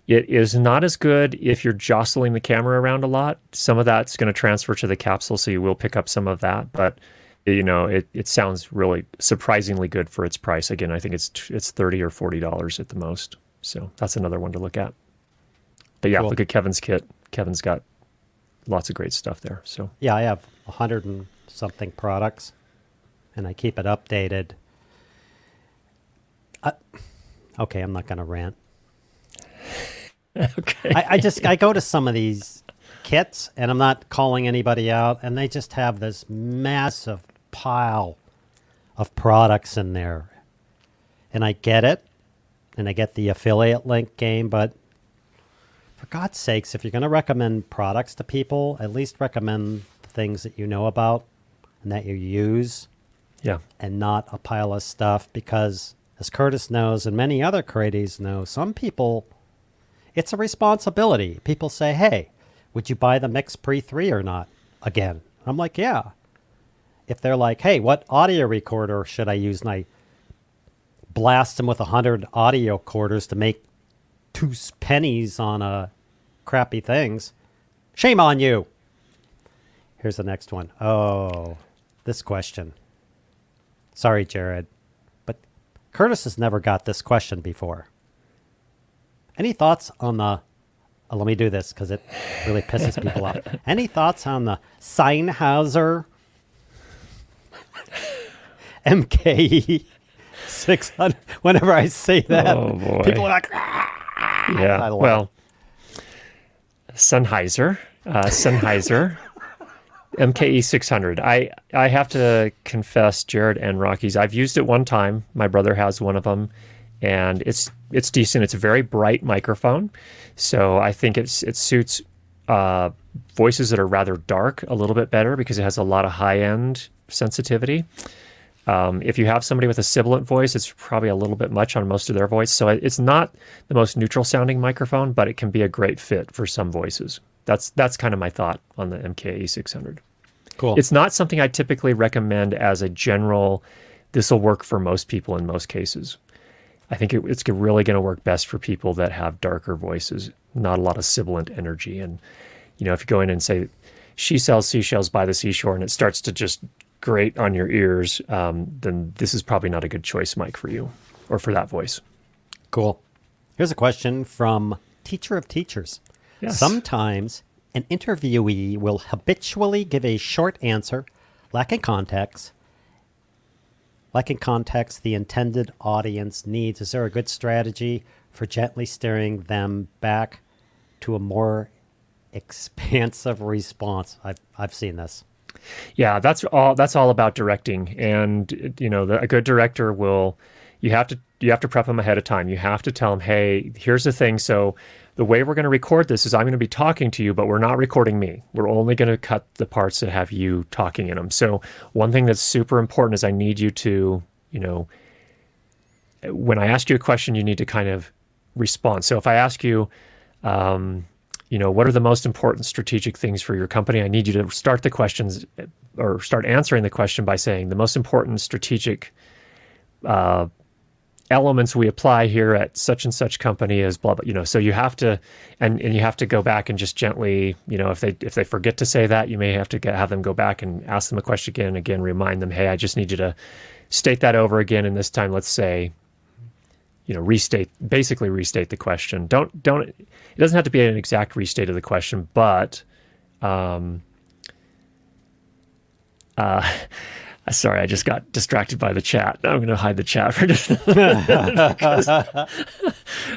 It is not as good if you're jostling the camera around a lot. Some of that's going to transfer to the capsule, so you will pick up some of that. But, you know, it sounds really surprisingly good for its price. Again, I think it's $30 or $40 at the most. So that's another one to look at. But yeah, cool. Look at Kevin's kit. Kevin's got lots of great stuff there. So yeah, I have 100 and something products, and I keep it updated. Okay, I'm not going to rant. Okay. I go to some of these kits, and I'm not calling anybody out, and they just have this massive pile of products in there. And I get it, and I get the affiliate link game, but for God's sakes, if you're going to recommend products to people, at least recommend the things that you know about and that you use. Yeah. And not a pile of stuff, because as Curtis knows and many other creatives know, some people, it's a responsibility. People say, hey, would you buy the Mix Pre 3 or not again? I'm like, yeah. If they're like, hey, what audio recorder should I use? And I blast them with 100 audio recorders to make 2 pennies on crappy things. Shame on you. Here's the next one. Oh, this question. Sorry, Jared, but Curtis has never got this question before. Any thoughts on let me do this because it really pisses people off. Any thoughts on the Sennheiser MKE 600? Whenever I say that, people are like, ah! Yeah, well, Sennheiser, MKE 600. I have to confess, Jared and Rockies, I've used it one time. My brother has one of them. And it's decent. It's a very bright microphone, so I think it suits voices that are rather dark a little bit better because it has a lot of high-end sensitivity. If you have somebody with a sibilant voice, it's probably a little bit much on most of their voice. So it's not the most neutral-sounding microphone, but it can be a great fit for some voices. That's kind of my thought on the MKE 600. Cool. It's not something I typically recommend as a general. This will work for most people in most cases. I think it's really going to work best for people that have darker voices, not a lot of sibilant energy. And, you know, if you go in and say, she sells seashells by the seashore and it starts to just grate on your ears, then this is probably not a good choice mic for you or for that voice. Cool. Here's a question from Teacher of Teachers. Yes. Sometimes an interviewee will habitually give a short answer, lacking context the intended audience needs. Is there a good strategy for gently steering them back to a more expansive response? I've seen this. Yeah, that's all about directing. And you know, a good director will, you have to prep them ahead of time. You have to tell them, hey, here's the thing. So the way we're going to record this is I'm going to be talking to you, but we're not recording me. We're only going to cut the parts that have you talking in them. So one thing that's super important is I need you to, you know, when I ask you a question, you need to kind of respond. So if I ask you, you know, what are the most important strategic things for your company? I need you to start the questions or start answering the question by saying the most important strategic elements we apply here at such and such company is blah blah, you know. So you have to and you have to go back and just gently, you know, if they forget to say that, you may have to have them go back and ask them a question again, remind them, hey, I just need you to state that over again, and this time let's say, you know, basically restate the question. Don't it doesn't have to be an exact restate of the question, but Sorry, I just got distracted by the chat. I'm going to hide the chat for just a minute.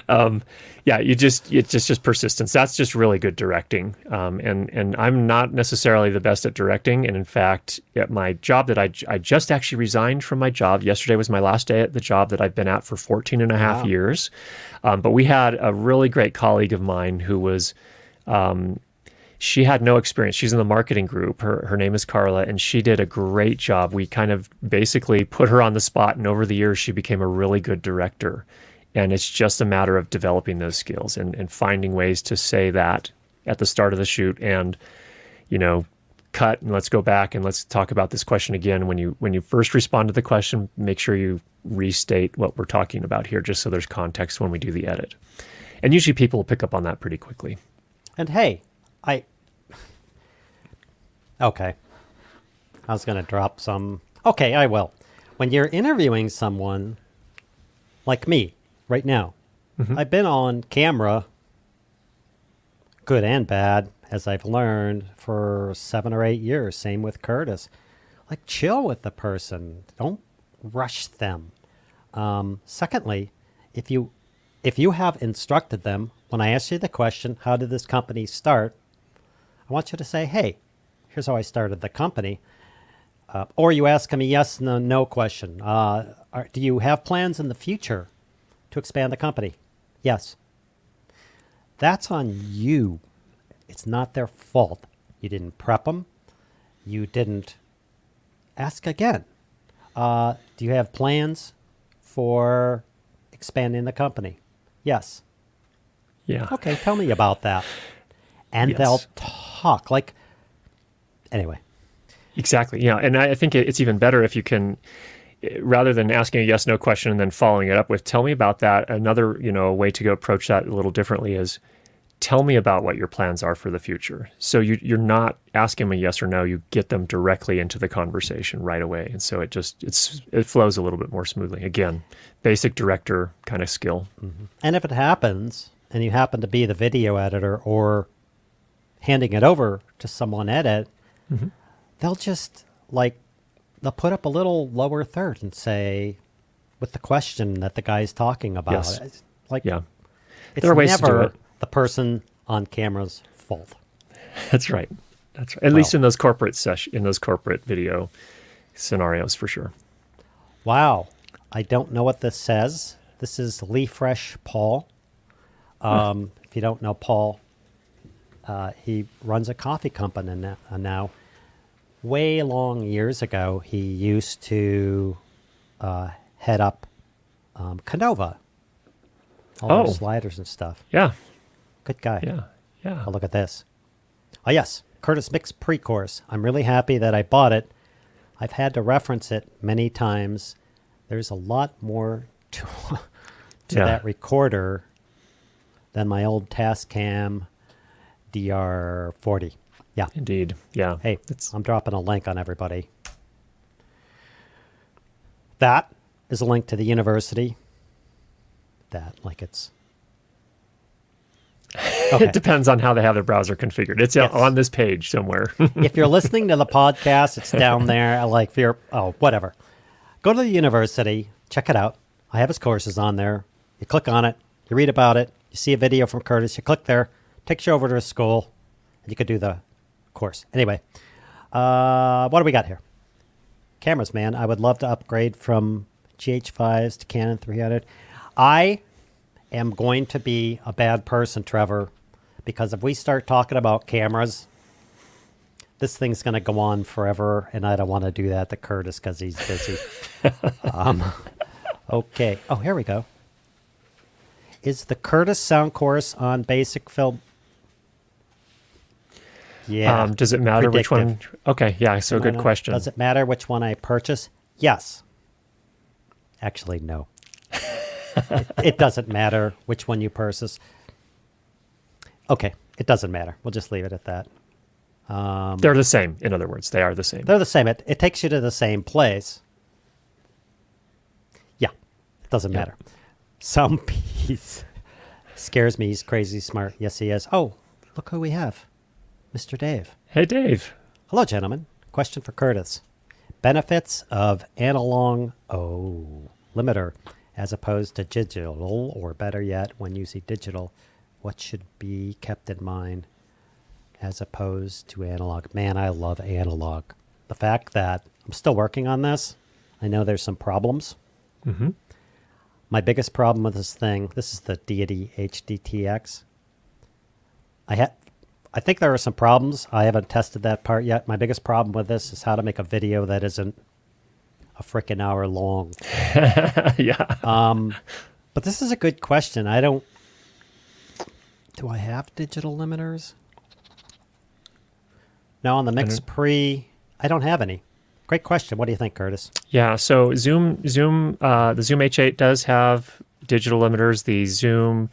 Because, yeah, it's just persistence. That's just really good directing. And I'm not necessarily the best at directing. And in fact, at my job that I just actually resigned from my job. Yesterday was my last day at the job that I've been at for 14 and a half wow. years. But we had a really great colleague of mine who was... she had no experience. She's in the marketing group. Her name is Carla, and she did a great job. We kind of basically put her on the spot, and over the years, she became a really good director. And it's just a matter of developing those skills and finding ways to say that at the start of the shoot and, you know, cut and let's go back and let's talk about this question again. When you first respond to the question, make sure you restate what we're talking about here just so there's context when we do the edit. And usually people pick up on that pretty quickly. And hey, okay, I was going to drop some. Okay, I will. When you're interviewing someone like me right now, mm-hmm. I've been on camera, good and bad, as I've learned, for 7 or 8 years. Same with Curtis. Like, chill with the person. Don't rush them. Secondly, if you have instructed them, when I ask you the question, how did this company start? I want you to say, hey, here's how I started the company. Or you ask them a yes, no question. Do you have plans in the future to expand the company? Yes. That's on you. It's not their fault. You didn't prep them. You didn't ask again. Do you have plans for expanding the company? Yes. Yeah. Okay, tell me about that. And yes. They'll talk like... Anyway. Exactly. Yeah. And I think it's even better if you can, rather than asking a yes, no question and then following it up with, tell me about that. Another, way to go approach that a little differently is tell me about what your plans are for the future. So you're not asking them a yes or no, you get them directly into the conversation right away. And so it flows a little bit more smoothly. Again, basic director kind of skill. Mm-hmm. And if it happens and you happen to be the video editor or handing it over to someone edit, mm-hmm. They'll put up a little lower third and say, with the question that the guy's talking about, yes. It's never the person on camera's fault. That's right. That's right. At least in those corporate video scenarios, for sure. Wow, I don't know what this says. This is Lee Fresh Paul. If you don't know Paul. He runs a coffee company now. Way long years ago, he used to head up Canova. All those sliders and stuff. Yeah. Good guy. Yeah. Oh, look at this. Oh, yes. Curtis Mix Pre course. I'm really happy that I bought it. I've had to reference it many times. There's a lot more to that recorder than my old Tascam DR40. Yeah. Indeed. Yeah. Hey, I'm dropping a link on everybody. That is a link to the university. That, like it's... Okay. It depends on how they have their browser configured. It's on this page somewhere. If you're listening to the podcast, it's down there. Like, if you're... Oh, whatever. Go to the university. Check it out. I have his courses on there. You click on it. You read about it. You see a video from Curtis. You click there. Takes you over to a school, and you could do the course. Anyway, what do we got here? Cameras, man. I would love to upgrade from GH5s to Canon 300. I am going to be a bad person, Trevor, because if we start talking about cameras, this thing's going to go on forever, and I don't want to do that to Curtis because he's busy. Okay. Oh, here we go. Is the Curtis sound course on basic film? Yeah. Does it matter which one? Okay. Yeah. So good question. Does it matter which one I purchase? Yes. Actually, no. It doesn't matter which one you purchase. Okay. It doesn't matter. We'll just leave it at that. They're the same. In other words, they are the same. They're the same. It takes you to the same place. Yeah. It doesn't matter. Some piece scares me. He's crazy smart. Yes, he is. Oh, look who we have. Mr. Dave. Hey, Dave. Hello, gentlemen. Question for Curtis. Benefits of analog limiter as opposed to digital, or better yet, when you see digital, what should be kept in mind as opposed to analog? Man, I love analog. The fact that I'm still working on this, I know there's some problems. Mm-hmm. My biggest problem with this thing, this is the Deity HDTX. I think there are some problems. I haven't tested that part yet. My biggest problem with this is how to make a video that isn't a freaking hour long. Yeah. But this is a good question. Do I have digital limiters? Now on the Mix Pre, I don't have any. Great question. What do you think, Curtis? Yeah, so the Zoom H8 does have digital limiters. The Zoom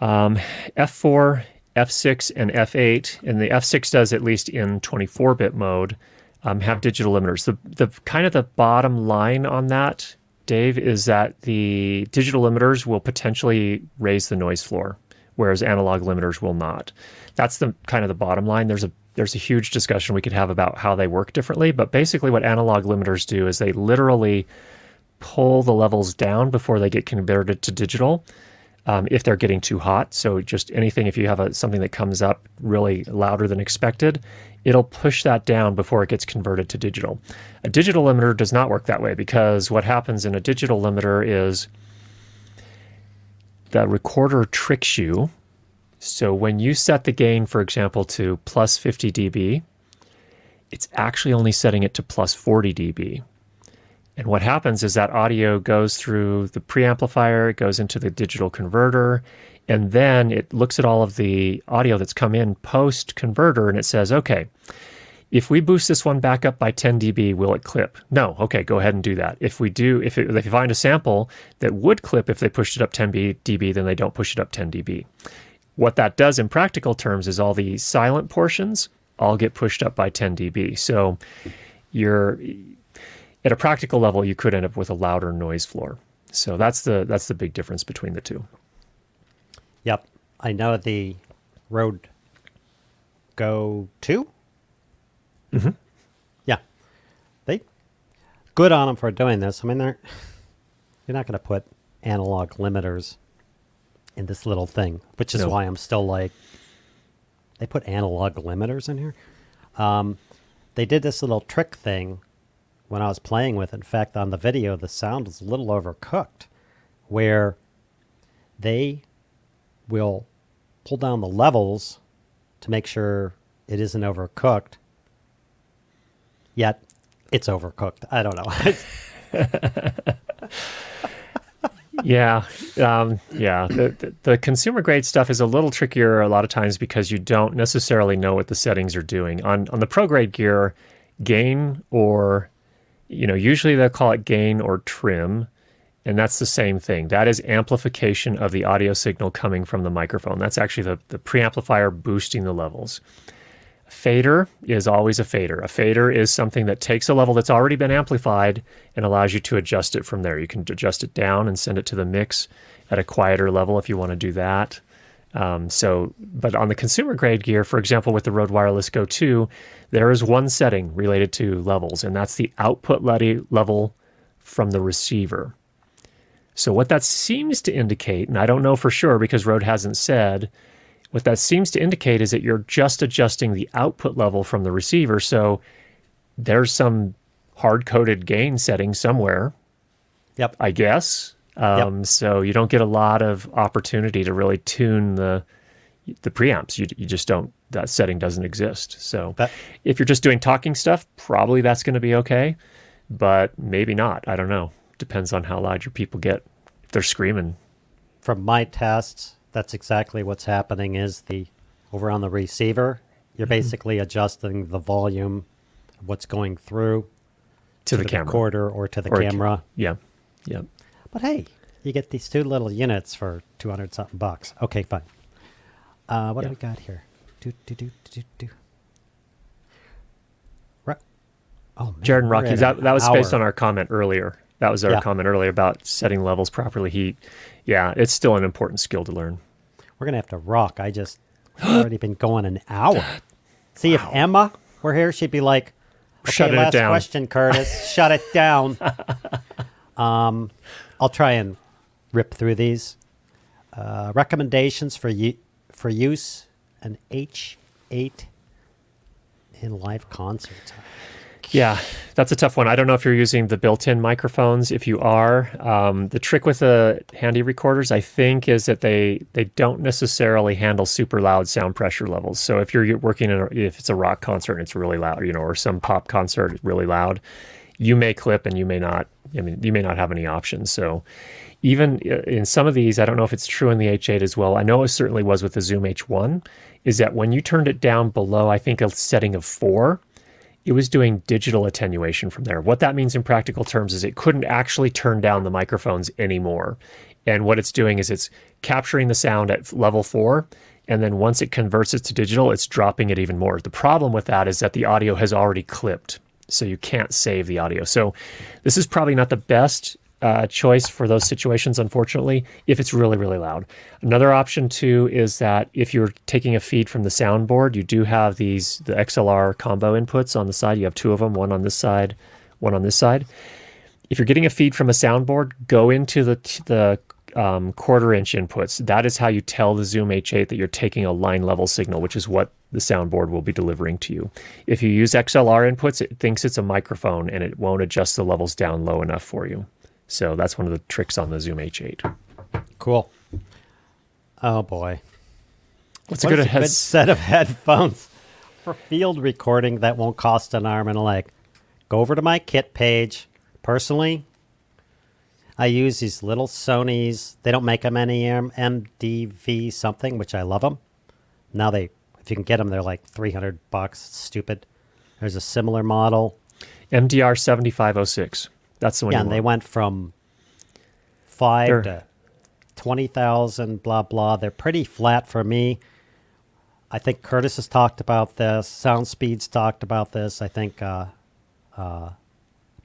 F4, F6, and F8, and the F6 does, at least in 24-bit mode, have digital limiters. The kind of the bottom line on that, Dave, is that the digital limiters will potentially raise the noise floor, whereas analog limiters will not. That's the kind of the bottom line. There's a huge discussion we could have about how they work differently, but basically what analog limiters do is they literally pull the levels down before they get converted to digital if they're getting too hot. So just anything, if you have something that comes up really louder than expected, it'll push that down before it gets converted to digital. A digital limiter does not work that way, because what happens in a digital limiter is the recorder tricks you. So when you set the gain, for example, to plus 50 dB, it's actually only setting it to plus 40 dB. And what happens is that audio goes through the preamplifier, it goes into the digital converter, and then it looks at all of the audio that's come in post-converter, and it says, okay, if we boost this one back up by 10 dB, will it clip? No. Okay, go ahead and do that. If you find a sample that would clip if they pushed it up 10 dB, then they don't push it up 10 dB. What that does in practical terms is all the silent portions all get pushed up by 10 dB. So at a practical level, you could end up with a louder noise floor. So that's the big difference between the two. Yep. I know the Rode Go 2. Mm-hmm. Yeah. They good on them for doing this. I mean, you're not going to put analog limiters in this little thing, which is why I'm still like, they put analog limiters in here. They did this little trick thing when I was playing with it. In fact, on the video, the sound is a little overcooked, where they will pull down the levels to make sure it isn't overcooked, yet it's overcooked. I don't know. Yeah. The consumer grade stuff is a little trickier a lot of times, because you don't necessarily know what the settings are doing. On the pro grade gear, gain or, usually they'll call it gain or trim, and that's the same thing. That is amplification of the audio signal coming from the microphone. That's actually the preamplifier boosting the levels. Fader is always a fader. A fader is something that takes a level that's already been amplified and allows you to adjust it from there. You can adjust it down and send it to the mix at a quieter level if you want to do that. But on the consumer grade gear, for example, with the Rode Wireless Go 2, there is one setting related to levels, and that's the output level from the receiver. So what that seems to indicate, and I don't know for sure because Rode hasn't said, what that seems to indicate is that you're just adjusting the output level from the receiver. So there's some hard-coded gain setting somewhere. Yep. I guess. So you don't get a lot of opportunity to really tune the preamps. You just don't. That setting doesn't exist. So if you're just doing talking stuff, probably that's going to be okay, but maybe not. I don't know. Depends on how loud your people get. If they're screaming. From my tests, that's exactly what's happening. Is over on the receiver, you're basically adjusting the volume of what's going through to the camera recorder or to the camera. Yeah. But hey, you get these two little units for 200 something bucks. Okay, fine. What do we got here? Right. Oh, man. Jared and Rocky, that was based on our comment earlier. That was our comment earlier about setting levels properly. It's still an important skill to learn. We're going to have to rock. I've already been going an hour. See, if Emma were here, she'd be like, Shutting it down. Last question, Curtis. Shut it down. I'll try and rip through these. Recommendations for use an H8 in live concerts. Yeah, that's a tough one. I don't know if you're using the built-in microphones. If you are, the trick with the handy recorders, I think, is that they don't necessarily handle super loud sound pressure levels. So if you're working in if it's a rock concert and it's really loud, you know, or some pop concert is really loud, you may clip and you may not. I mean, you may not have any options. So even in some of these, I don't know if it's true in the H8 as well. I know it certainly was with the Zoom H1. Is that when you turned it down below, I think a setting of 4. It was doing digital attenuation from there. What that means in practical terms is it couldn't actually turn down the microphones anymore. And what it's doing is it's capturing the sound at level 4, and then once it converts it to digital, it's dropping it even more. The problem with that is that the audio has already clipped, so you can't save the audio. So this is probably not the best choice for those situations, unfortunately, if it's really, really loud. Another option, too, is that if you're taking a feed from the soundboard, you do have the XLR combo inputs on the side. You have 2 of them, one on this side, one on this side. If you're getting a feed from a soundboard, go into the quarter-inch inputs. That is how you tell the Zoom H8 that you're taking a line-level signal, which is what the soundboard will be delivering to you. If you use XLR inputs, it thinks it's a microphone, and it won't adjust the levels down low enough for you. So that's one of the tricks on the Zoom H8. Cool. Oh, boy. What's a good set of headphones for field recording that won't cost an arm and a leg? Go over to my kit page. Personally, I use these little Sonys. They don't make them any MDV something, which I love them. Now if you can get them, they're like $300. It's stupid. There's a similar model. MDR 7506. That's the one. Yeah, and they went from 5 to 20,000, blah, blah. They're pretty flat for me. I think Curtis has talked about this. SoundSpeeds talked about this. I think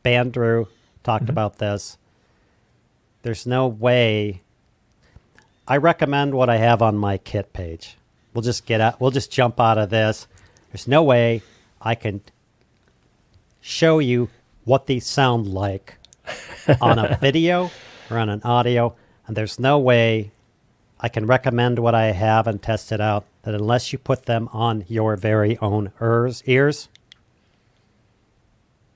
Bandrew talked about this. There's no way. I recommend what I have on my kit page. We'll just jump out of this. There's no way I can show you what these sound like on a video or on an audio. And there's no way I can recommend what I have and test it out that unless you put them on your very own ears,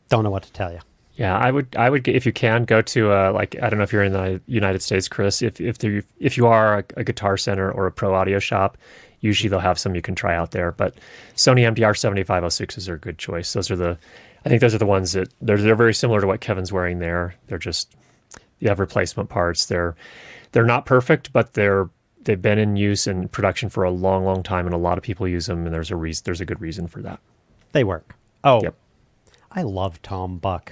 don't know what to tell you. Yeah, I would if you can, go to I don't know if you're in the United States, Chris, if you are a Guitar Center or a pro audio shop, usually they'll have some you can try out there. But Sony MDR 7506s are a good choice. Those are the ones that they're very similar to what Kevin's wearing there. They're just, you have replacement parts. They're not perfect, but they've been in use in production for a long, long time, and a lot of people use them. And there's a good reason for that. They work. Oh, yep. I love Tom Buck.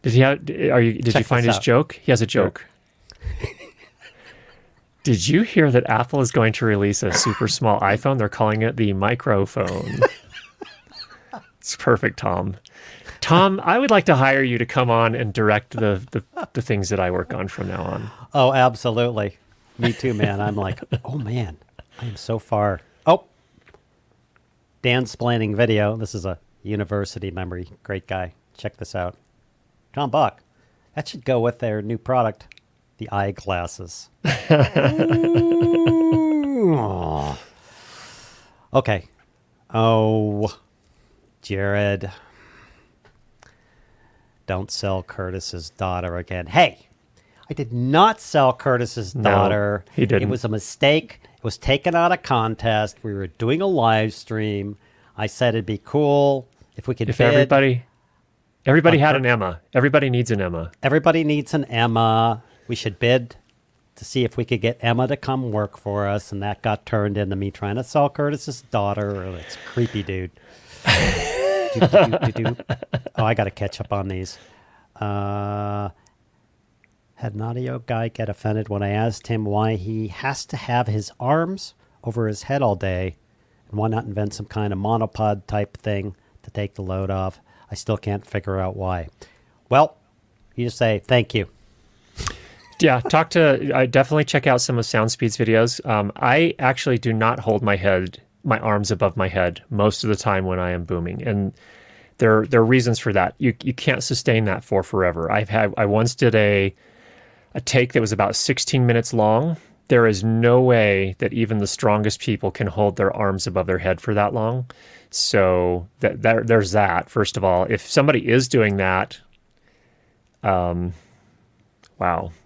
Did you find his joke? He has a joke. Sure. Did you hear that Apple is going to release a super small iPhone? They're calling it the microphone. It's perfect, Tom. Tom, I would like to hire you to come on and direct the things that I work on from now on. Oh, absolutely. Me too, man. I'm like, oh, man, I am so far. Oh, Dan's planning video. This is a university memory. Great guy. Check this out. Tom Buck. That should go with their new product, the eyeglasses. Okay. Oh, Jared, don't sell Curtis's daughter again. Hey, I did not sell Curtis's daughter. No, he didn't. It was a mistake. It was taken out of contest. We were doing a live stream. I said it'd be cool if we could bid. Everybody had an Emma. Everybody needs an Emma. Everybody needs an Emma. We should bid to see if we could get Emma to come work for us, and that got turned into me trying to sell Curtis's daughter. Oh, that's creepy, dude. Oh, I got to catch up on these. Had an audio guy get offended when I asked him why he has to have his arms over his head all day and why not invent some kind of monopod type thing to take the load off. I still can't figure out why. Well, you just say thank you. Yeah, definitely check out some of SoundSpeed's videos. I actually do not hold my arms above my head most of the time when I am booming. And There are reasons for that. You can't sustain that for forever. I once did a take that was about 16 minutes long. There is no way that even the strongest people can hold their arms above their head for that long. So there's that. First of all, if somebody is doing that, wow,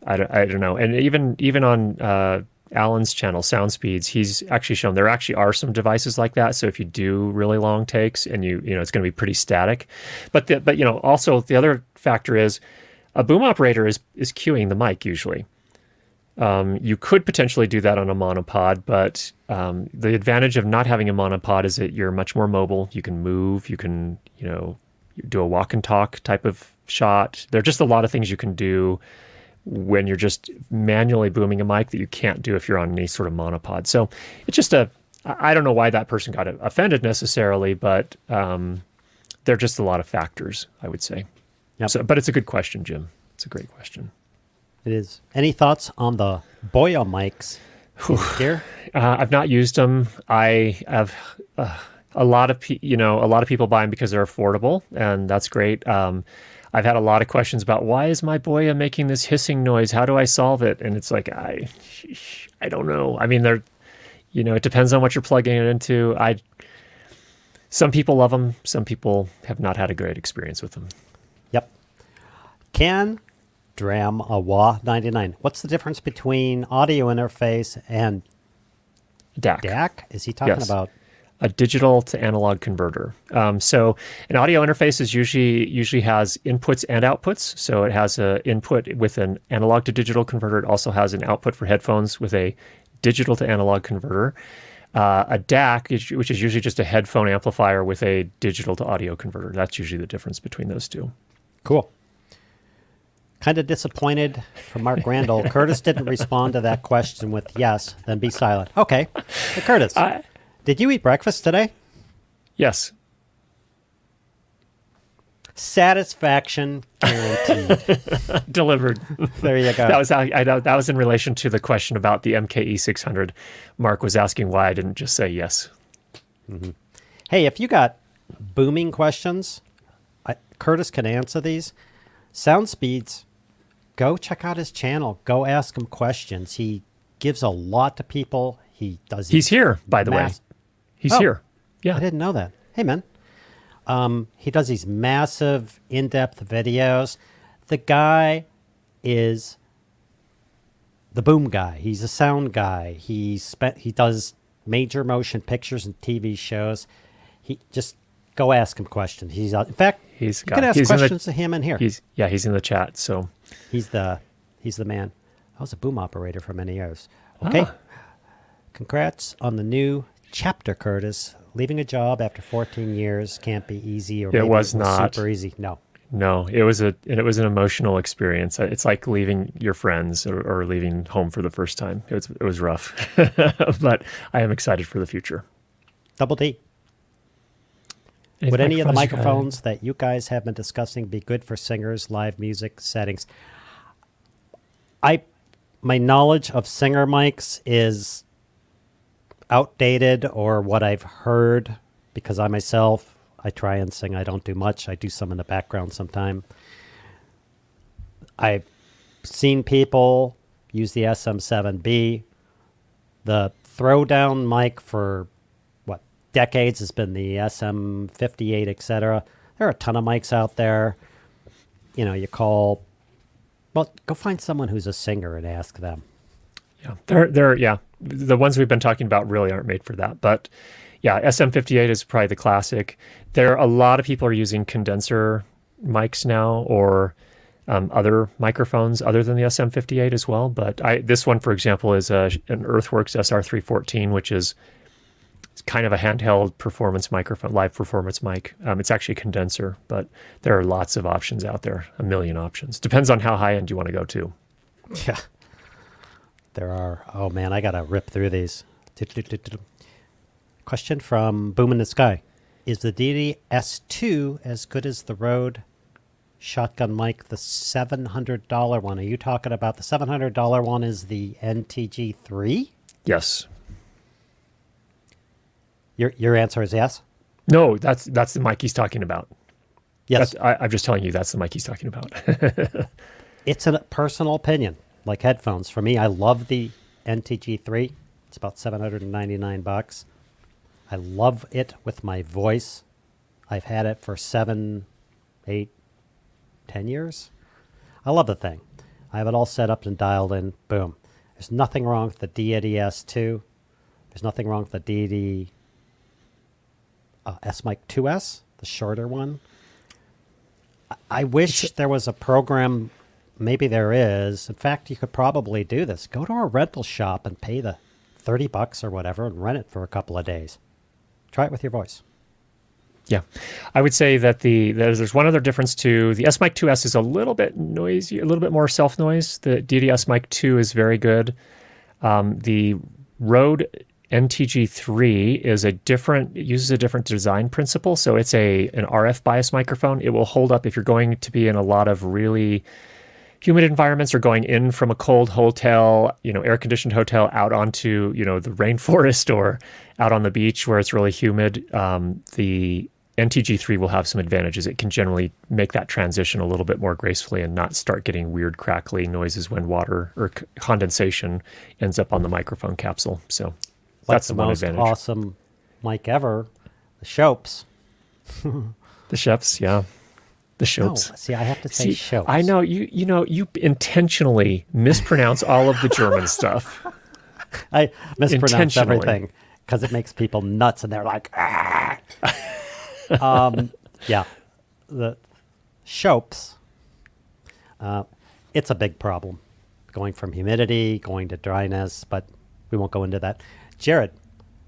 I don't know. And even on Alan's channel, SoundSpeeds, he's actually shown there actually are some devices like that. So if you do really long takes, and you know it's going to be pretty static. But you know, also the other factor is a boom operator is cueing the mic usually. You could potentially do that on a monopod, but the advantage of not having a monopod is that you're much more mobile. You can move, you can, you know, do a walk and talk type of shot. There are just a lot of things you can do when you're just manually booming a mic that you can't do if you're on any sort of monopod. So it's just I don't know why that person got offended necessarily, but there are just a lot of factors, I would say. Yep. So, but it's a good question, Jim. It's a great question. It is. Any thoughts on the Boya mics here? I've not used them. I have a lot of people buy them because they're affordable, and that's great. I've had a lot of questions about why is my Boya making this hissing noise? How do I solve it? And it's like I don't know. I mean, they're, you know, it depends on what you're plugging it into. Some people love them. Some people have not had a great experience with them. Yep. Can Dram Awa 99. What's the difference between audio interface and DAC? DAC? Is he talking about a digital to analog converter? So an audio interface is usually has inputs and outputs. So it has an input with an analog to digital converter. It also has an output for headphones with a digital to analog converter. A DAC, which is usually just a headphone amplifier with a digital to audio converter. That's usually the difference between those two. Cool. Kind of disappointed from Mark Randall. Curtis didn't respond to that question with yes, then be silent. Okay. Hey, Curtis, did you eat breakfast today? Yes. Satisfaction guaranteed. Delivered. There you go. That was in relation to the question about the MKE 600. Mark was asking why I didn't just say yes. Mm-hmm. Hey, if you got booming questions, Curtis can answer these. SoundSpeeds, go check out his channel. Go ask him questions. He gives a lot to people. He does. He's here, by the way. He's here. Yeah, I didn't know that. Hey, man. He does these massive, in-depth videos. The guy is the boom guy. He's a sound guy. He does major motion pictures and TV shows. He just go ask him questions. He's out. In fact, you can ask questions to him in here. He's in the chat, so he's the man. I was a boom operator for many years. Okay. Ah. Congrats on the new chapter, Curtis. Leaving a job after 14 years can't be easy, or maybe it was not super easy. No, it was an emotional experience. It's like leaving your friends or leaving home for the first time. It was rough, but I am excited for the future. Double D. Would any of the microphones that you guys have been discussing be good for singers, live music settings? My knowledge of singer mics is outdated, or what I've heard, because I myself, I try and sing. I don't do much. I do some in the background sometime. I've seen people use the SM7B. The throwdown mic for decades has been the SM58, etc. There are a ton of mics out there. You know, go find someone who's a singer and ask them. Yeah, the ones we've been talking about really aren't made for that. But yeah, SM58 is probably the classic. There are a lot of people are using condenser mics now, or other microphones other than the SM58 as well. But this one, for example, is an Earthworks SR314, which is kind of a handheld performance microphone, live performance mic. It's actually a condenser, but there are lots of options out there, a million options. Depends on how high end you want to go to. Yeah, there are. Oh man, I got to rip through these. Question from Boom in the Sky. Is the Deity S2 as good as the Rode shotgun mic, the $700 one? Are you talking about the $700 one is the NTG3? Yes. Your answer is yes? No, that's the mic he's talking about. Yes. I'm just telling you that's the mic he's talking about. It's a personal opinion, like headphones. For me, I love the NTG3. It's about $799. I love it with my voice. I've had it for 7, 8, 10 years. I love the thing. I have it all set up and dialed in. Boom. There's nothing wrong with the Deity S2. There's nothing wrong with the Deity S-Mic 2S, the shorter one. I wish there was a program. Maybe there is. In fact, you could probably do this. Go to a rental shop and pay the $30 or whatever and rent it for a couple of days. Try it with your voice. Yeah. I would say that there's one other difference too. The S-Mic 2S is a little bit noisy, a little bit more self-noise. The Deity S-Mic 2 is very good. The Rode NTG3 is uses a different design principle. So it's an RF bias microphone. It will hold up if you're going to be in a lot of really humid environments or going in from a cold hotel, air conditioned hotel out onto, the rainforest or out on the beach where it's really humid. The NTG3 will have some advantages. It can generally make that transition a little bit more gracefully and not start getting weird crackly noises when water or condensation ends up on the microphone capsule. So that's the one advantage. Most awesome mic ever, the Schopes. The Schopes, yeah. The Schopes. No, see, I have to say Schopes. I know, you intentionally mispronounce all of the German stuff. I mispronounce everything because it makes people nuts and they're like, ah. Yeah, the Schopes, it's a big problem. Going from humidity, going to dryness, but we won't go into that. Jared,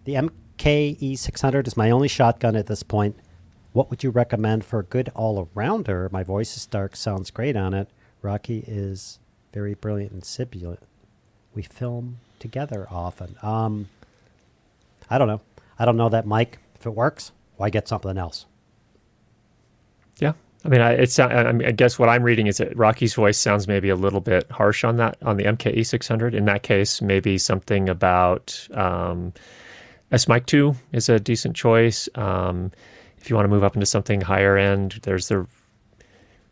the MKE 600 is my only shotgun at this point. What would you recommend for a good all-arounder? My voice is dark, sounds great on it. Rocky is very brilliant and sibilant. We film together often. I don't know. I don't know that mic. If it works, why get something else? Yeah. I mean, I guess what I'm reading is that Rocky's voice sounds maybe a little bit harsh on that, on the MKE 600. In that case, maybe something about S-Mic 2 is a decent choice. If you want to move up into something higher end, there's the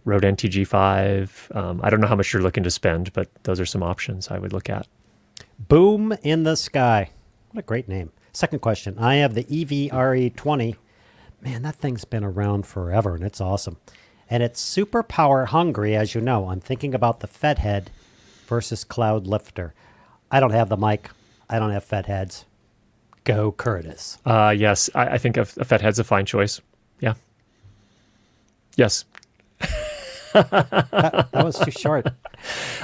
Rode NTG5. I don't know how much you're looking to spend, but those are some options I would look at. Boom in the Sky. What a great name. Second question. I have the EVRE20. Man, that thing's been around forever, and it's awesome. And it's super power hungry, as you know. I'm thinking about the Fethead versus Cloudlifter. I don't have the mic. I don't have Fetheads. Go, Curtis. Yes, I think a Fethead's a fine choice. Yeah. Yes. that was too short.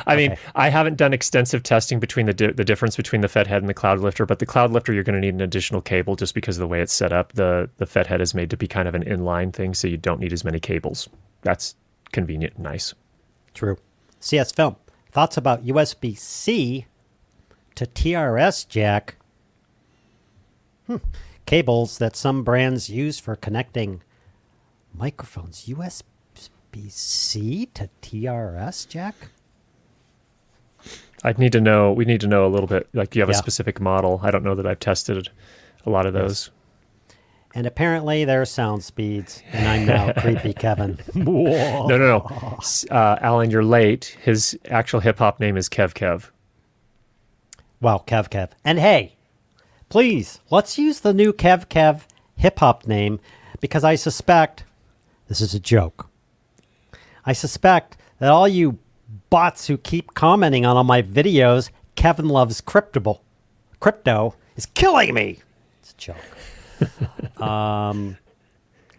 I mean, I haven't done extensive testing between the difference between the Fethead and the Cloudlifter, but the Cloudlifter, you're going to need an additional cable just because of the way it's set up. The Fethead is made to be kind of an inline thing, so you don't need as many cables. That's convenient and nice. True. CS Film. Thoughts about USB-C to TRS jack cables that some brands use for connecting microphones. USB-C to TRS jack? I'd need to know. We need to know a little bit. Like, do you have a specific model? I don't know that I've tested a lot of those. And apparently, they're SoundSpeeds, and I'm now creepy Kevin. No. Alan, you're late. His actual hip hop name is Kev Kev. Wow, Kev Kev. And hey, please let's use the new Kev Kev hip hop name because I suspect this is a joke. I suspect that all you bots who keep commenting on all my videos, Kevin Loves Crypto is killing me. It's a joke.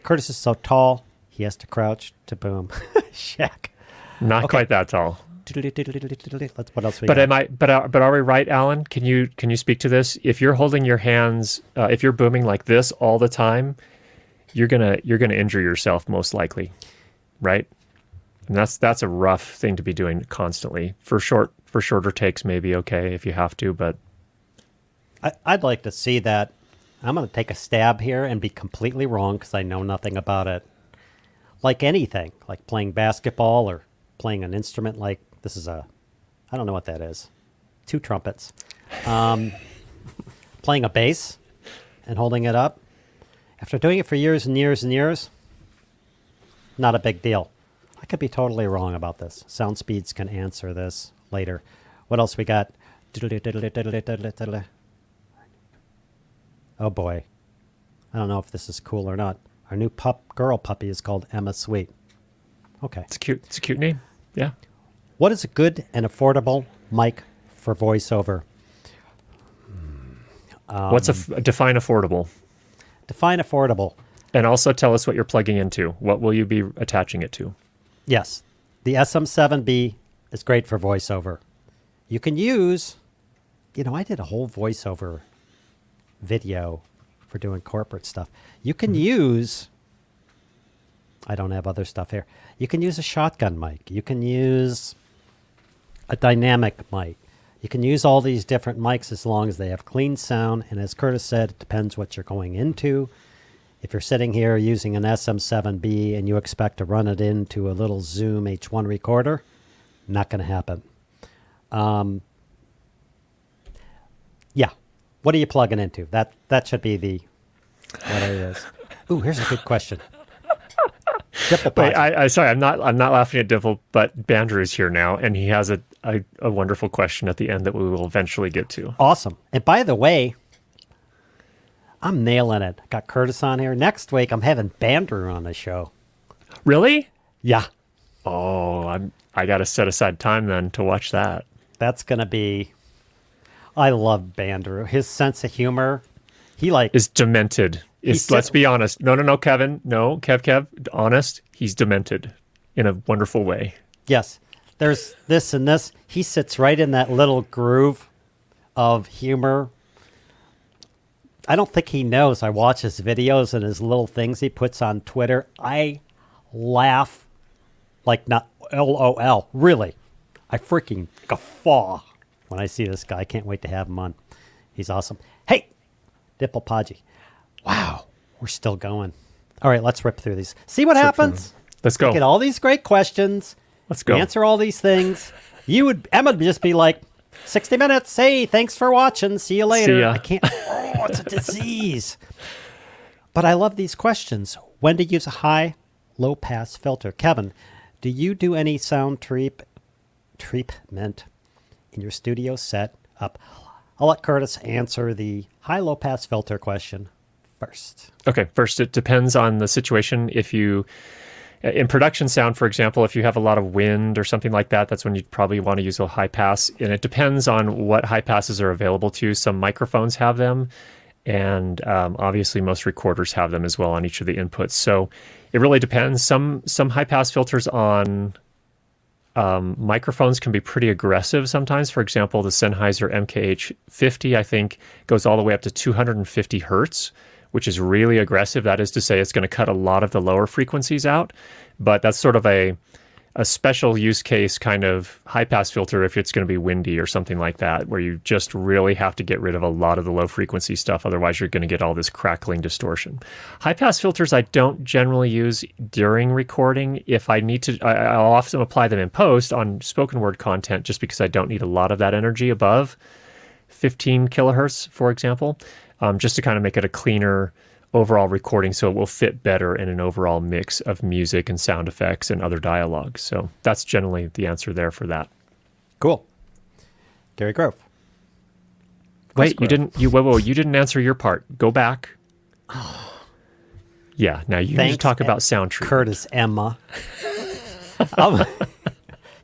Curtis is so tall, he has to crouch to boom. Shaq. Not quite that tall. What else we got? But are we right, Alan? Can you speak to this? If you're holding your hands, if you're booming like this all the time, you're gonna injure yourself most likely, right? And that's a rough thing to be doing constantly. For shorter takes, maybe okay if you have to, but I'd like to see that. I'm going to take a stab here and be completely wrong because I know nothing about it. Like anything, like playing basketball or playing an instrument, like this is I don't know what that is. 2 trumpets. Playing a bass and holding it up. After doing it for years and years and years, Not a big deal. I could be totally wrong about this. SoundSpeeds can answer this later. What else we got? Oh boy. I don't know if this is cool or not. Our new girl puppy is called Emma Sweet. Okay. It's cute. It's a cute name. Yeah. What is a good and affordable mic for voiceover? Define affordable. Define affordable. And also tell us what you're plugging into. What will you be attaching it to? Yes. The SM7B is great for voiceover. You can use, I did a whole voiceover video for doing corporate stuff. You can use, I don't have other stuff here. You can use a shotgun mic. You can use a dynamic mic. You can use all these different mics as long as they have clean sound. And as Curtis said, it depends what you're going into. If you're sitting here using an SM7B and you expect to run it into a little Zoom H1 recorder, not going to happen. Yeah. What are you plugging into? That should be the what it is. Ooh, here's a good question. Wait, sorry, I'm not laughing at Dimple, but Bandrew is here now, and he has a wonderful question at the end that we will eventually get to. Awesome. And by the way, I'm nailing it. I got Curtis on here. Next week, I'm having Bandrew on the show. Really? Yeah. Oh, I got to set aside time then to watch that. That's going to be... I love Bandrew. His sense of humor, is demented. Let's be honest. No, Kevin. No, Kev. Honest. He's demented in a wonderful way. Yes. There's this and this. He sits right in that little groove of humor. I don't think he knows. I watch his videos and his little things he puts on Twitter. I laugh like not LOL. Really. I freaking guffaw when I see this guy. I can't wait to have him on. He's awesome. Hey, Dimple Podgy. Wow. We're still going. All right, let's rip through these. See what happens. Let's go. Get all these great questions. Let's go. Answer all these things. Emma would just be like, 60 minutes. Hey, thanks for watching. See you later. I can't. Oh, it's a disease. But I love these questions. When to use a high, low pass filter. Kevin, do you do any sound treatment in your studio set up? I'll let Curtis answer the high, low pass filter question first. Okay. First, it depends on the situation. If you... In production sound, for example, if you have a lot of wind or something like that, that's when you'd probably want to use a high pass. And it depends on what high passes are available to you. Some microphones have them, and obviously most recorders have them as well on each of the inputs. So it really depends. Some high pass filters on microphones can be pretty aggressive sometimes. For example, the Sennheiser MKE 600, I think, goes all the way up to 250 hertz. Which is really aggressive. That is to say, it's going to cut a lot of the lower frequencies out, but that's sort of a special use case kind of high-pass filter if it's going to be windy or something like that, where you just really have to get rid of a lot of the low-frequency stuff. Otherwise, you're going to get all this crackling distortion. High-pass filters I don't generally use during recording. If I need to, I'll often apply them in post on spoken word content just because I don't need a lot of that energy above 15 kilohertz, for example. Just to kind of make it a cleaner overall recording so it will fit better in an overall mix of music and sound effects and other dialogue. So that's generally the answer there for that. Cool. Gary Grove. Wait, you didn't answer your part. Go back. Yeah, now you need to talk about sound treatment. Curtis Emma.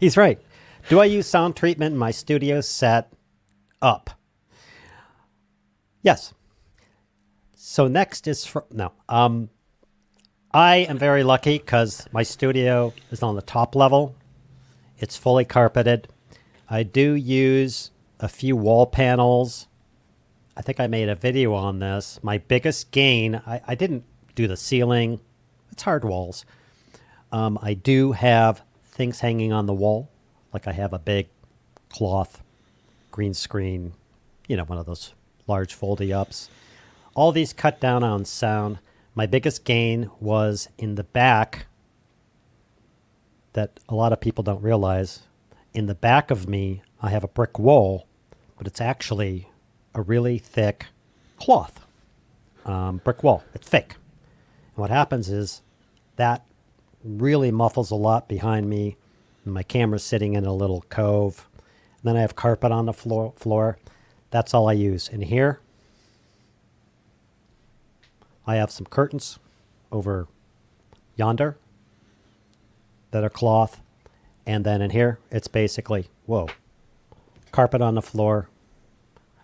He's right. Do I use sound treatment in my studio set up? Yes. So next is I am very lucky because my studio is on the top level. It's fully carpeted. I do use a few wall panels. I think I made a video on this. My biggest gain, I didn't do the ceiling. It's hard walls. I do have things hanging on the wall. Like I have a big cloth green screen, one of those large foldy-ups. All these cut down on sound. My biggest gain was in the back that a lot of people don't realize. In the back of me, I have a brick wall, but it's actually a really thick cloth brick wall. It's fake. And what happens is that really muffles a lot behind me. And my camera's sitting in a little cove. And then I have carpet on the floor. That's all I use. And here, I have some curtains over yonder that are cloth. And then in here, it's basically, whoa, carpet on the floor.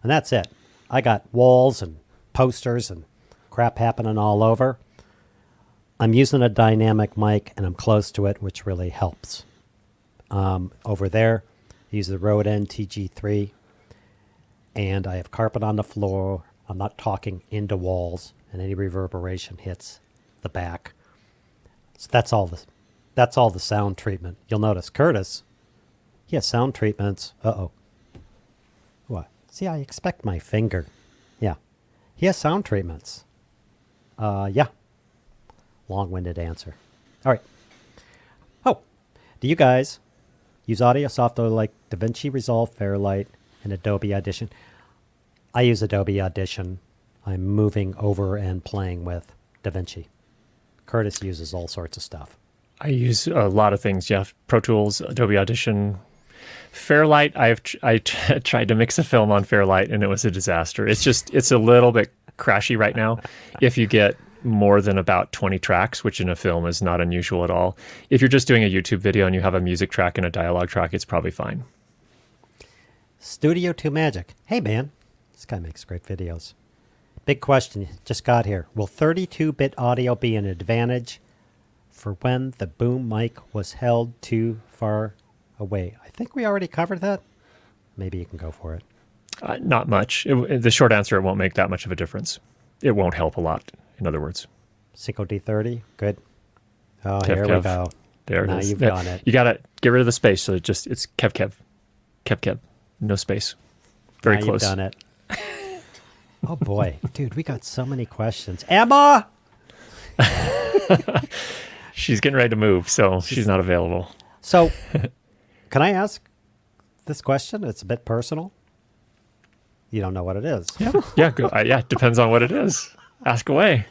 And that's it. I got walls and posters and crap happening all over. I'm using a dynamic mic and I'm close to it, which really helps. Over there, I use the Rode NTG3. And I have carpet on the floor. I'm not talking into walls, and any reverberation hits the back. So that's all the sound treatment. You'll notice Curtis, he has sound treatments. Uh-oh. What? See, I expect my finger. Yeah. He has sound treatments. Yeah. Long-winded answer. All right. Oh, do you guys use audio software like DaVinci Resolve, Fairlight, and Adobe Audition? I use Adobe Audition. I'm moving over and playing with DaVinci. Curtis uses all sorts of stuff. I use a lot of things, Jeff. Pro Tools, Adobe Audition, Fairlight. I tried to mix a film on Fairlight, and it was a disaster. It's a little bit crashy right now. If you get more than about 20 tracks, which in a film is not unusual at all. If you're just doing a YouTube video and you have a music track and a dialogue track, it's probably fine. Studio 2 Magic. Hey, man. This guy makes great videos. Big question just got here. Will 32-bit audio be an advantage for when the boom mic was held too far away? I think we already covered that. Maybe you can go for it. Not much. The short answer, it won't make that much of a difference. It won't help a lot, in other words. Cinco D30, good. Oh, Kev, here Kev. We go. There now it is. You've done it. You got to get rid of the space, so it's Kev. No space. Very now close. You've done it. Oh, boy. Dude, we got so many questions. Emma! She's getting ready to move, so she's not available. So, can I ask this question? It's a bit personal. You don't know what it is. Yeah, depends on what it is. Ask away.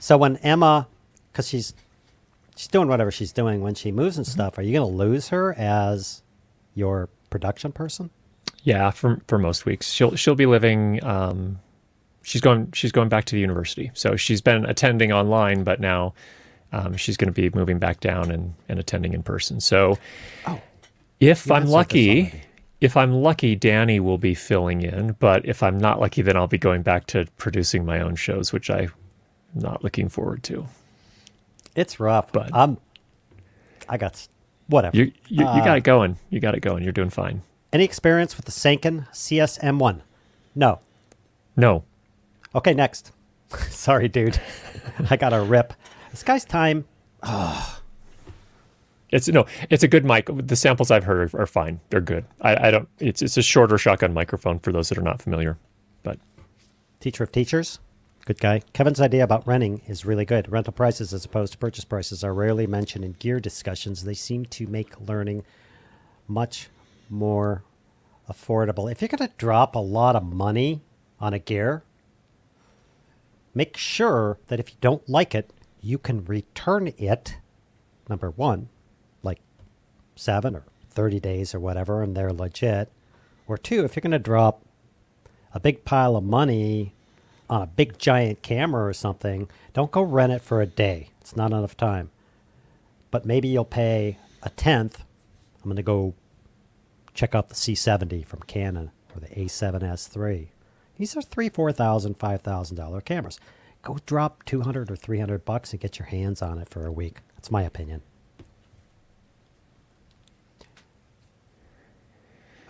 So when Emma, because she's doing whatever she's doing when she moves and stuff, are you going to lose her as your production person? Yeah, for most weeks. She'll be living. She's going back to the university. So she's been attending online, but now she's going to be moving back down and attending in person. So, if I'm lucky, Danny will be filling in. But if I'm not lucky, then I'll be going back to producing my own shows, which I'm not looking forward to. It's rough, but I got whatever. You got it going. You got it going. You're doing fine. Any experience with the Sanken CSM1? No. Okay, next. Sorry, dude. I got a rip. This guy's time. Oh. It's a good mic. The samples I've heard are fine. They're good. It's a shorter shotgun microphone for those that are not familiar. But teacher of teachers, good guy. Kevin's idea about renting is really good. Rental prices as opposed to purchase prices are rarely mentioned in gear discussions. They seem to make learning much more affordable. If you're going to drop a lot of money on a gear, make sure that if you don't like it, you can return it, number one, like 7 or 30 days or whatever, and they're legit. Or two, if you're going to drop a big pile of money on a big giant camera or something, don't go rent it for a day. It's not enough time. But maybe you'll pay 1/10. I'm going to go check out the C70 from Canon or the A7S3. These are $3,000, $5,000 cameras. Go drop $200 or $300 and get your hands on it for a week. That's my opinion.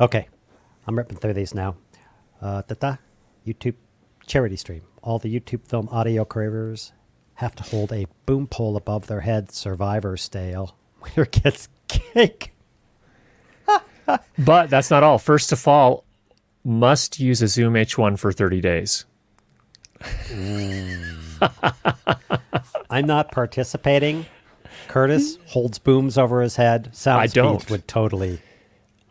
Okay, I'm ripping through these now. YouTube charity stream. All the YouTube film audio creators have to hold a boom pole above their head, survivor style. Winner gets cake. But that's not all. First to fall must use a Zoom H1 for 30 days. I'm not participating. Curtis holds booms over his head. SoundSpeeds would totally.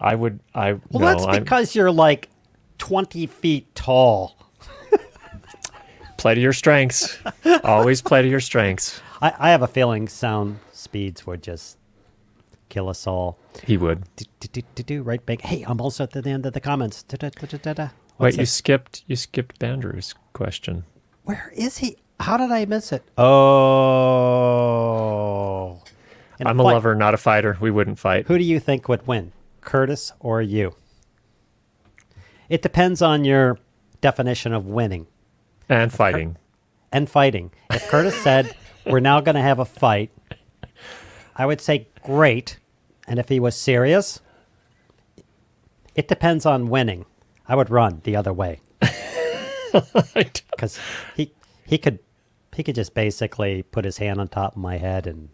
That's because you're like 20 feet tall. Play to your strengths. Always play to your strengths. I have a feeling SoundSpeeds would just kill us all. He would. Right, big. Hey, I'm also at the end of the comments. Wait, you skipped Bandrew's question. Where is he? How did I miss it? Oh. I'm a lover, not a fighter. We wouldn't fight. Who do you think would win, Curtis or you? It depends on your definition of winning. And fighting. If Curtis said, we're now going to have a fight, I would say, great. And if he was serious, it depends on winning. I would run the other way. Because he could just basically put his hand on top of my head and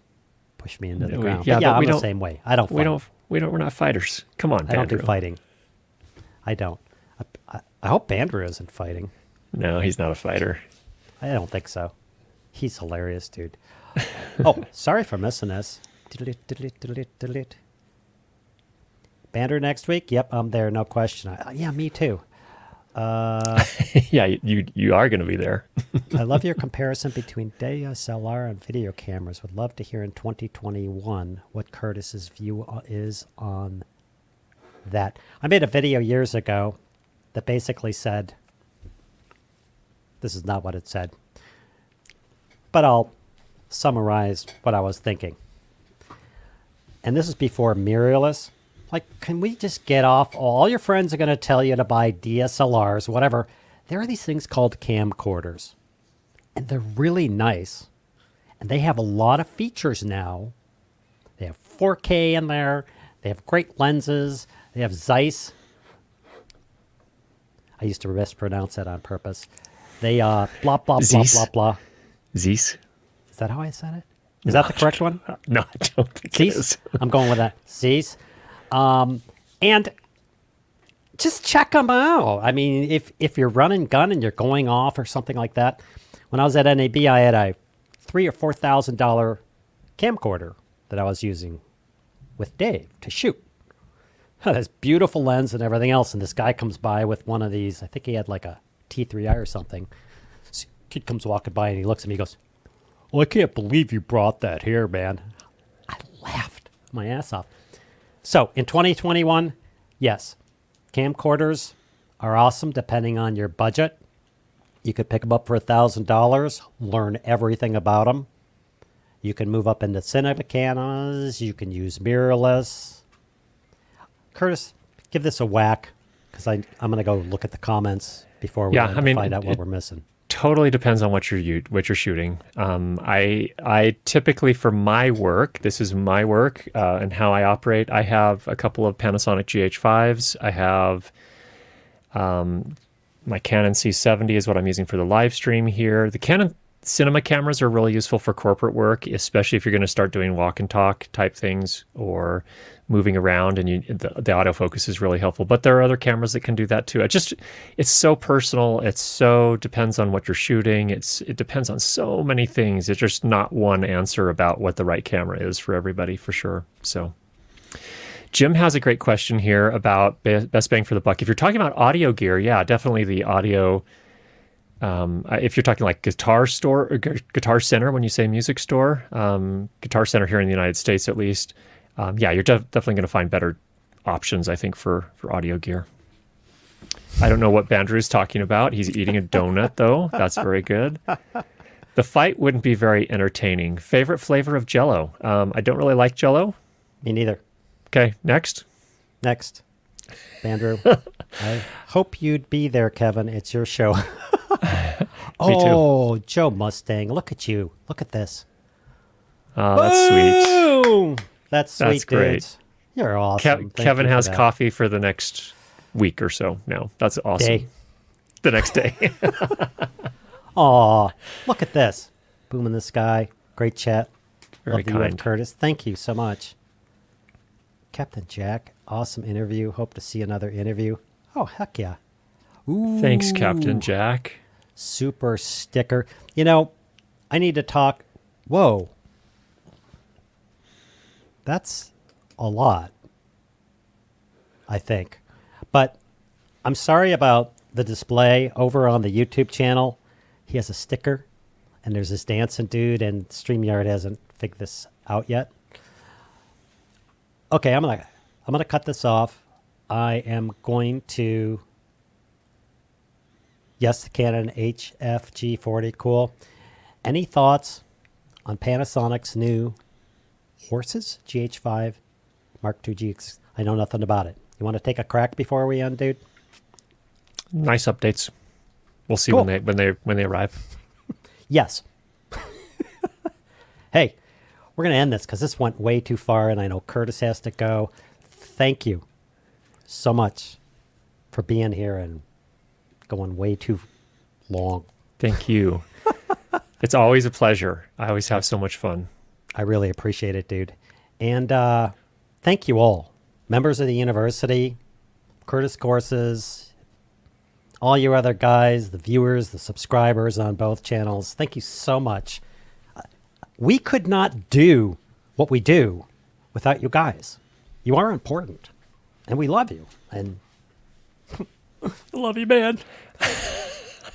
push me into the ground. Yeah, I'm the same way. I don't fight. We're not fighters. Come on, Bandrew. I don't do fighting. I don't. I hope Bandrew isn't fighting. No, he's not a fighter. I don't think so. He's hilarious, dude. Oh, sorry for missing this. Bandrew next week? Yep, I'm there, no question. Yeah, me too. Yeah, you are going to be there. I love your comparison between DSLR and video cameras. Would love to hear in 2021 what Curtis's view is on that. I made a video years ago that basically said, this is not what it said, but I'll summarize what I was thinking. And this is before mirrorless. Like, can we just get off? All your friends are going to tell you to buy DSLRs, whatever. There are these things called camcorders, and they're really nice. And they have a lot of features now. They have 4K in there. They have great lenses. They have Zeiss. I used to mispronounce that on purpose. They, blah, blah, Zeiss. Blah, blah, blah. Zeiss. Is that how I said it? Is that the correct one? No, I don't think Zeiss. It is. I'm going with that. Zeiss. And just check them out. I mean, if you're running gun and you're going off or something like that. When I was at NAB, I had a $3,000 or $4,000 camcorder that I was using with Dave to shoot. This beautiful lens and everything else. And this guy comes by with one of these. I think he had like a T3i or something. So kid comes walking by and he looks at me. He goes, "Well, I can't believe you brought that here, man." I laughed my ass off. So in 2021, yes, camcorders are awesome depending on your budget. You could pick them up for $1,000, learn everything about them. You can move up into Cinema Canons. You can use mirrorless. Curtis, give this a whack because I'm going to go look at the comments before we find out what we're missing. Totally depends on what you're shooting. I typically, for my work, this is my work and how I operate, I have a couple of Panasonic GH5s. I have my Canon C70 is what I'm using for the live stream here. The Canon cinema cameras are really useful for corporate work, especially if you're going to start doing walk and talk type things or moving around, and the autofocus is really helpful. But there are other cameras that can do that too. It's so personal. It's so depends on what you're shooting. It depends on so many things. It's just not one answer about what the right camera is for everybody, for sure. So Jim has a great question here about best bang for the buck. If you're talking about audio gear, yeah, definitely the audio. If you're talking like Guitar Store, or Guitar Center, when you say music store, Guitar Center here in the United States at least, you're definitely going to find better options, I think, for audio gear. I don't know what Bandrew's talking about. He's eating a donut, though. That's very good. The fight wouldn't be very entertaining. Favorite flavor of Jell-O? I don't really like Jell-O. Me neither. Okay, next. Bandrew, I hope you'd be there, Kevin. It's your show. Oh, Joe Mustang, look at you. Look at this. Oh, that's sweet. That's great. Dudes. You're awesome. Kevin has coffee for the next week or so now. That's awesome. The next day. Aw, look at this. Boom in the sky. Great chat. Very kind. Love you and Curtis. Thank you so much. Captain Jack, awesome interview. Hope to see another interview. Oh, heck yeah. Ooh. Thanks, Captain Jack. Super sticker. You know, I need to talk. Whoa. That's a lot, I think. But I'm sorry about the display over on the YouTube channel. He has a sticker and there's this dancing dude, and StreamYard hasn't figured this out yet. Okay, I'm gonna cut this off. I am going to, yes, the Canon HFG40, cool. Any thoughts on Panasonic's new Horses GH5 Mark II GX? I know nothing about it. You want to take a crack before we end, dude? Nice updates. We'll see cool. when they arrive. Yes. Hey, we're going to end this because this went way too far, and I know Curtis has to go. Thank you so much for being here and going way too long. Thank you. It's always a pleasure. I always have so much fun. I really appreciate it, dude. And thank you all, members of the university, Curtis courses, all you other guys, the viewers, the subscribers on both channels. Thank you so much. We could not do what we do without you guys. You are important, and we love you. And I love you, man.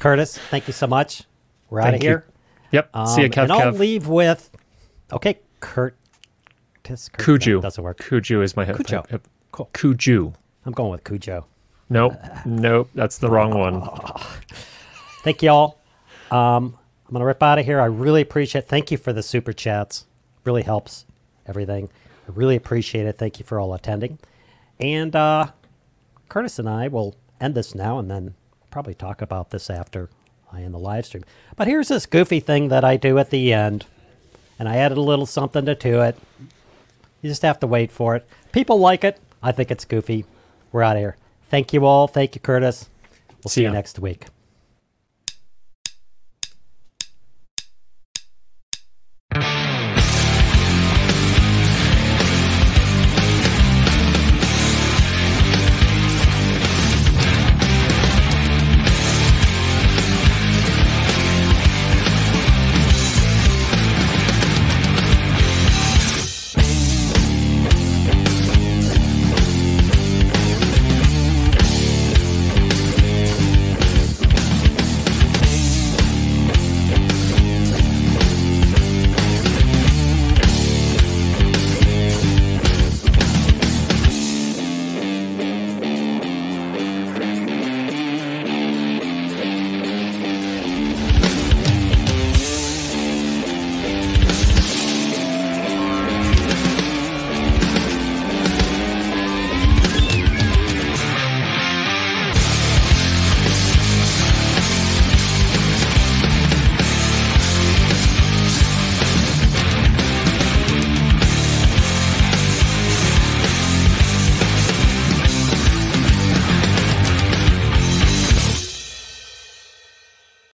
Curtis, thank you so much. We're out of here. Yep. See you, Kev. And I'll leave with, okay, Curtis. Cuju. Doesn't work. Cuju is my hip. Cujo. Cool. Cuju. I'm going with Cujo. Nope. That's the wrong one. Thank you all. I'm going to rip out of here. I really appreciate it. Thank you for the super chats. Really helps everything. I really appreciate it. Thank you for all attending. And Curtis and I will end this now and then probably talk about this after I end the live stream. But here's this goofy thing that I do at the end. And I added a little something to it. You just have to wait for it. People like it. I think it's goofy. We're out of here. Thank you all. Thank you, Curtis. We'll see you next week.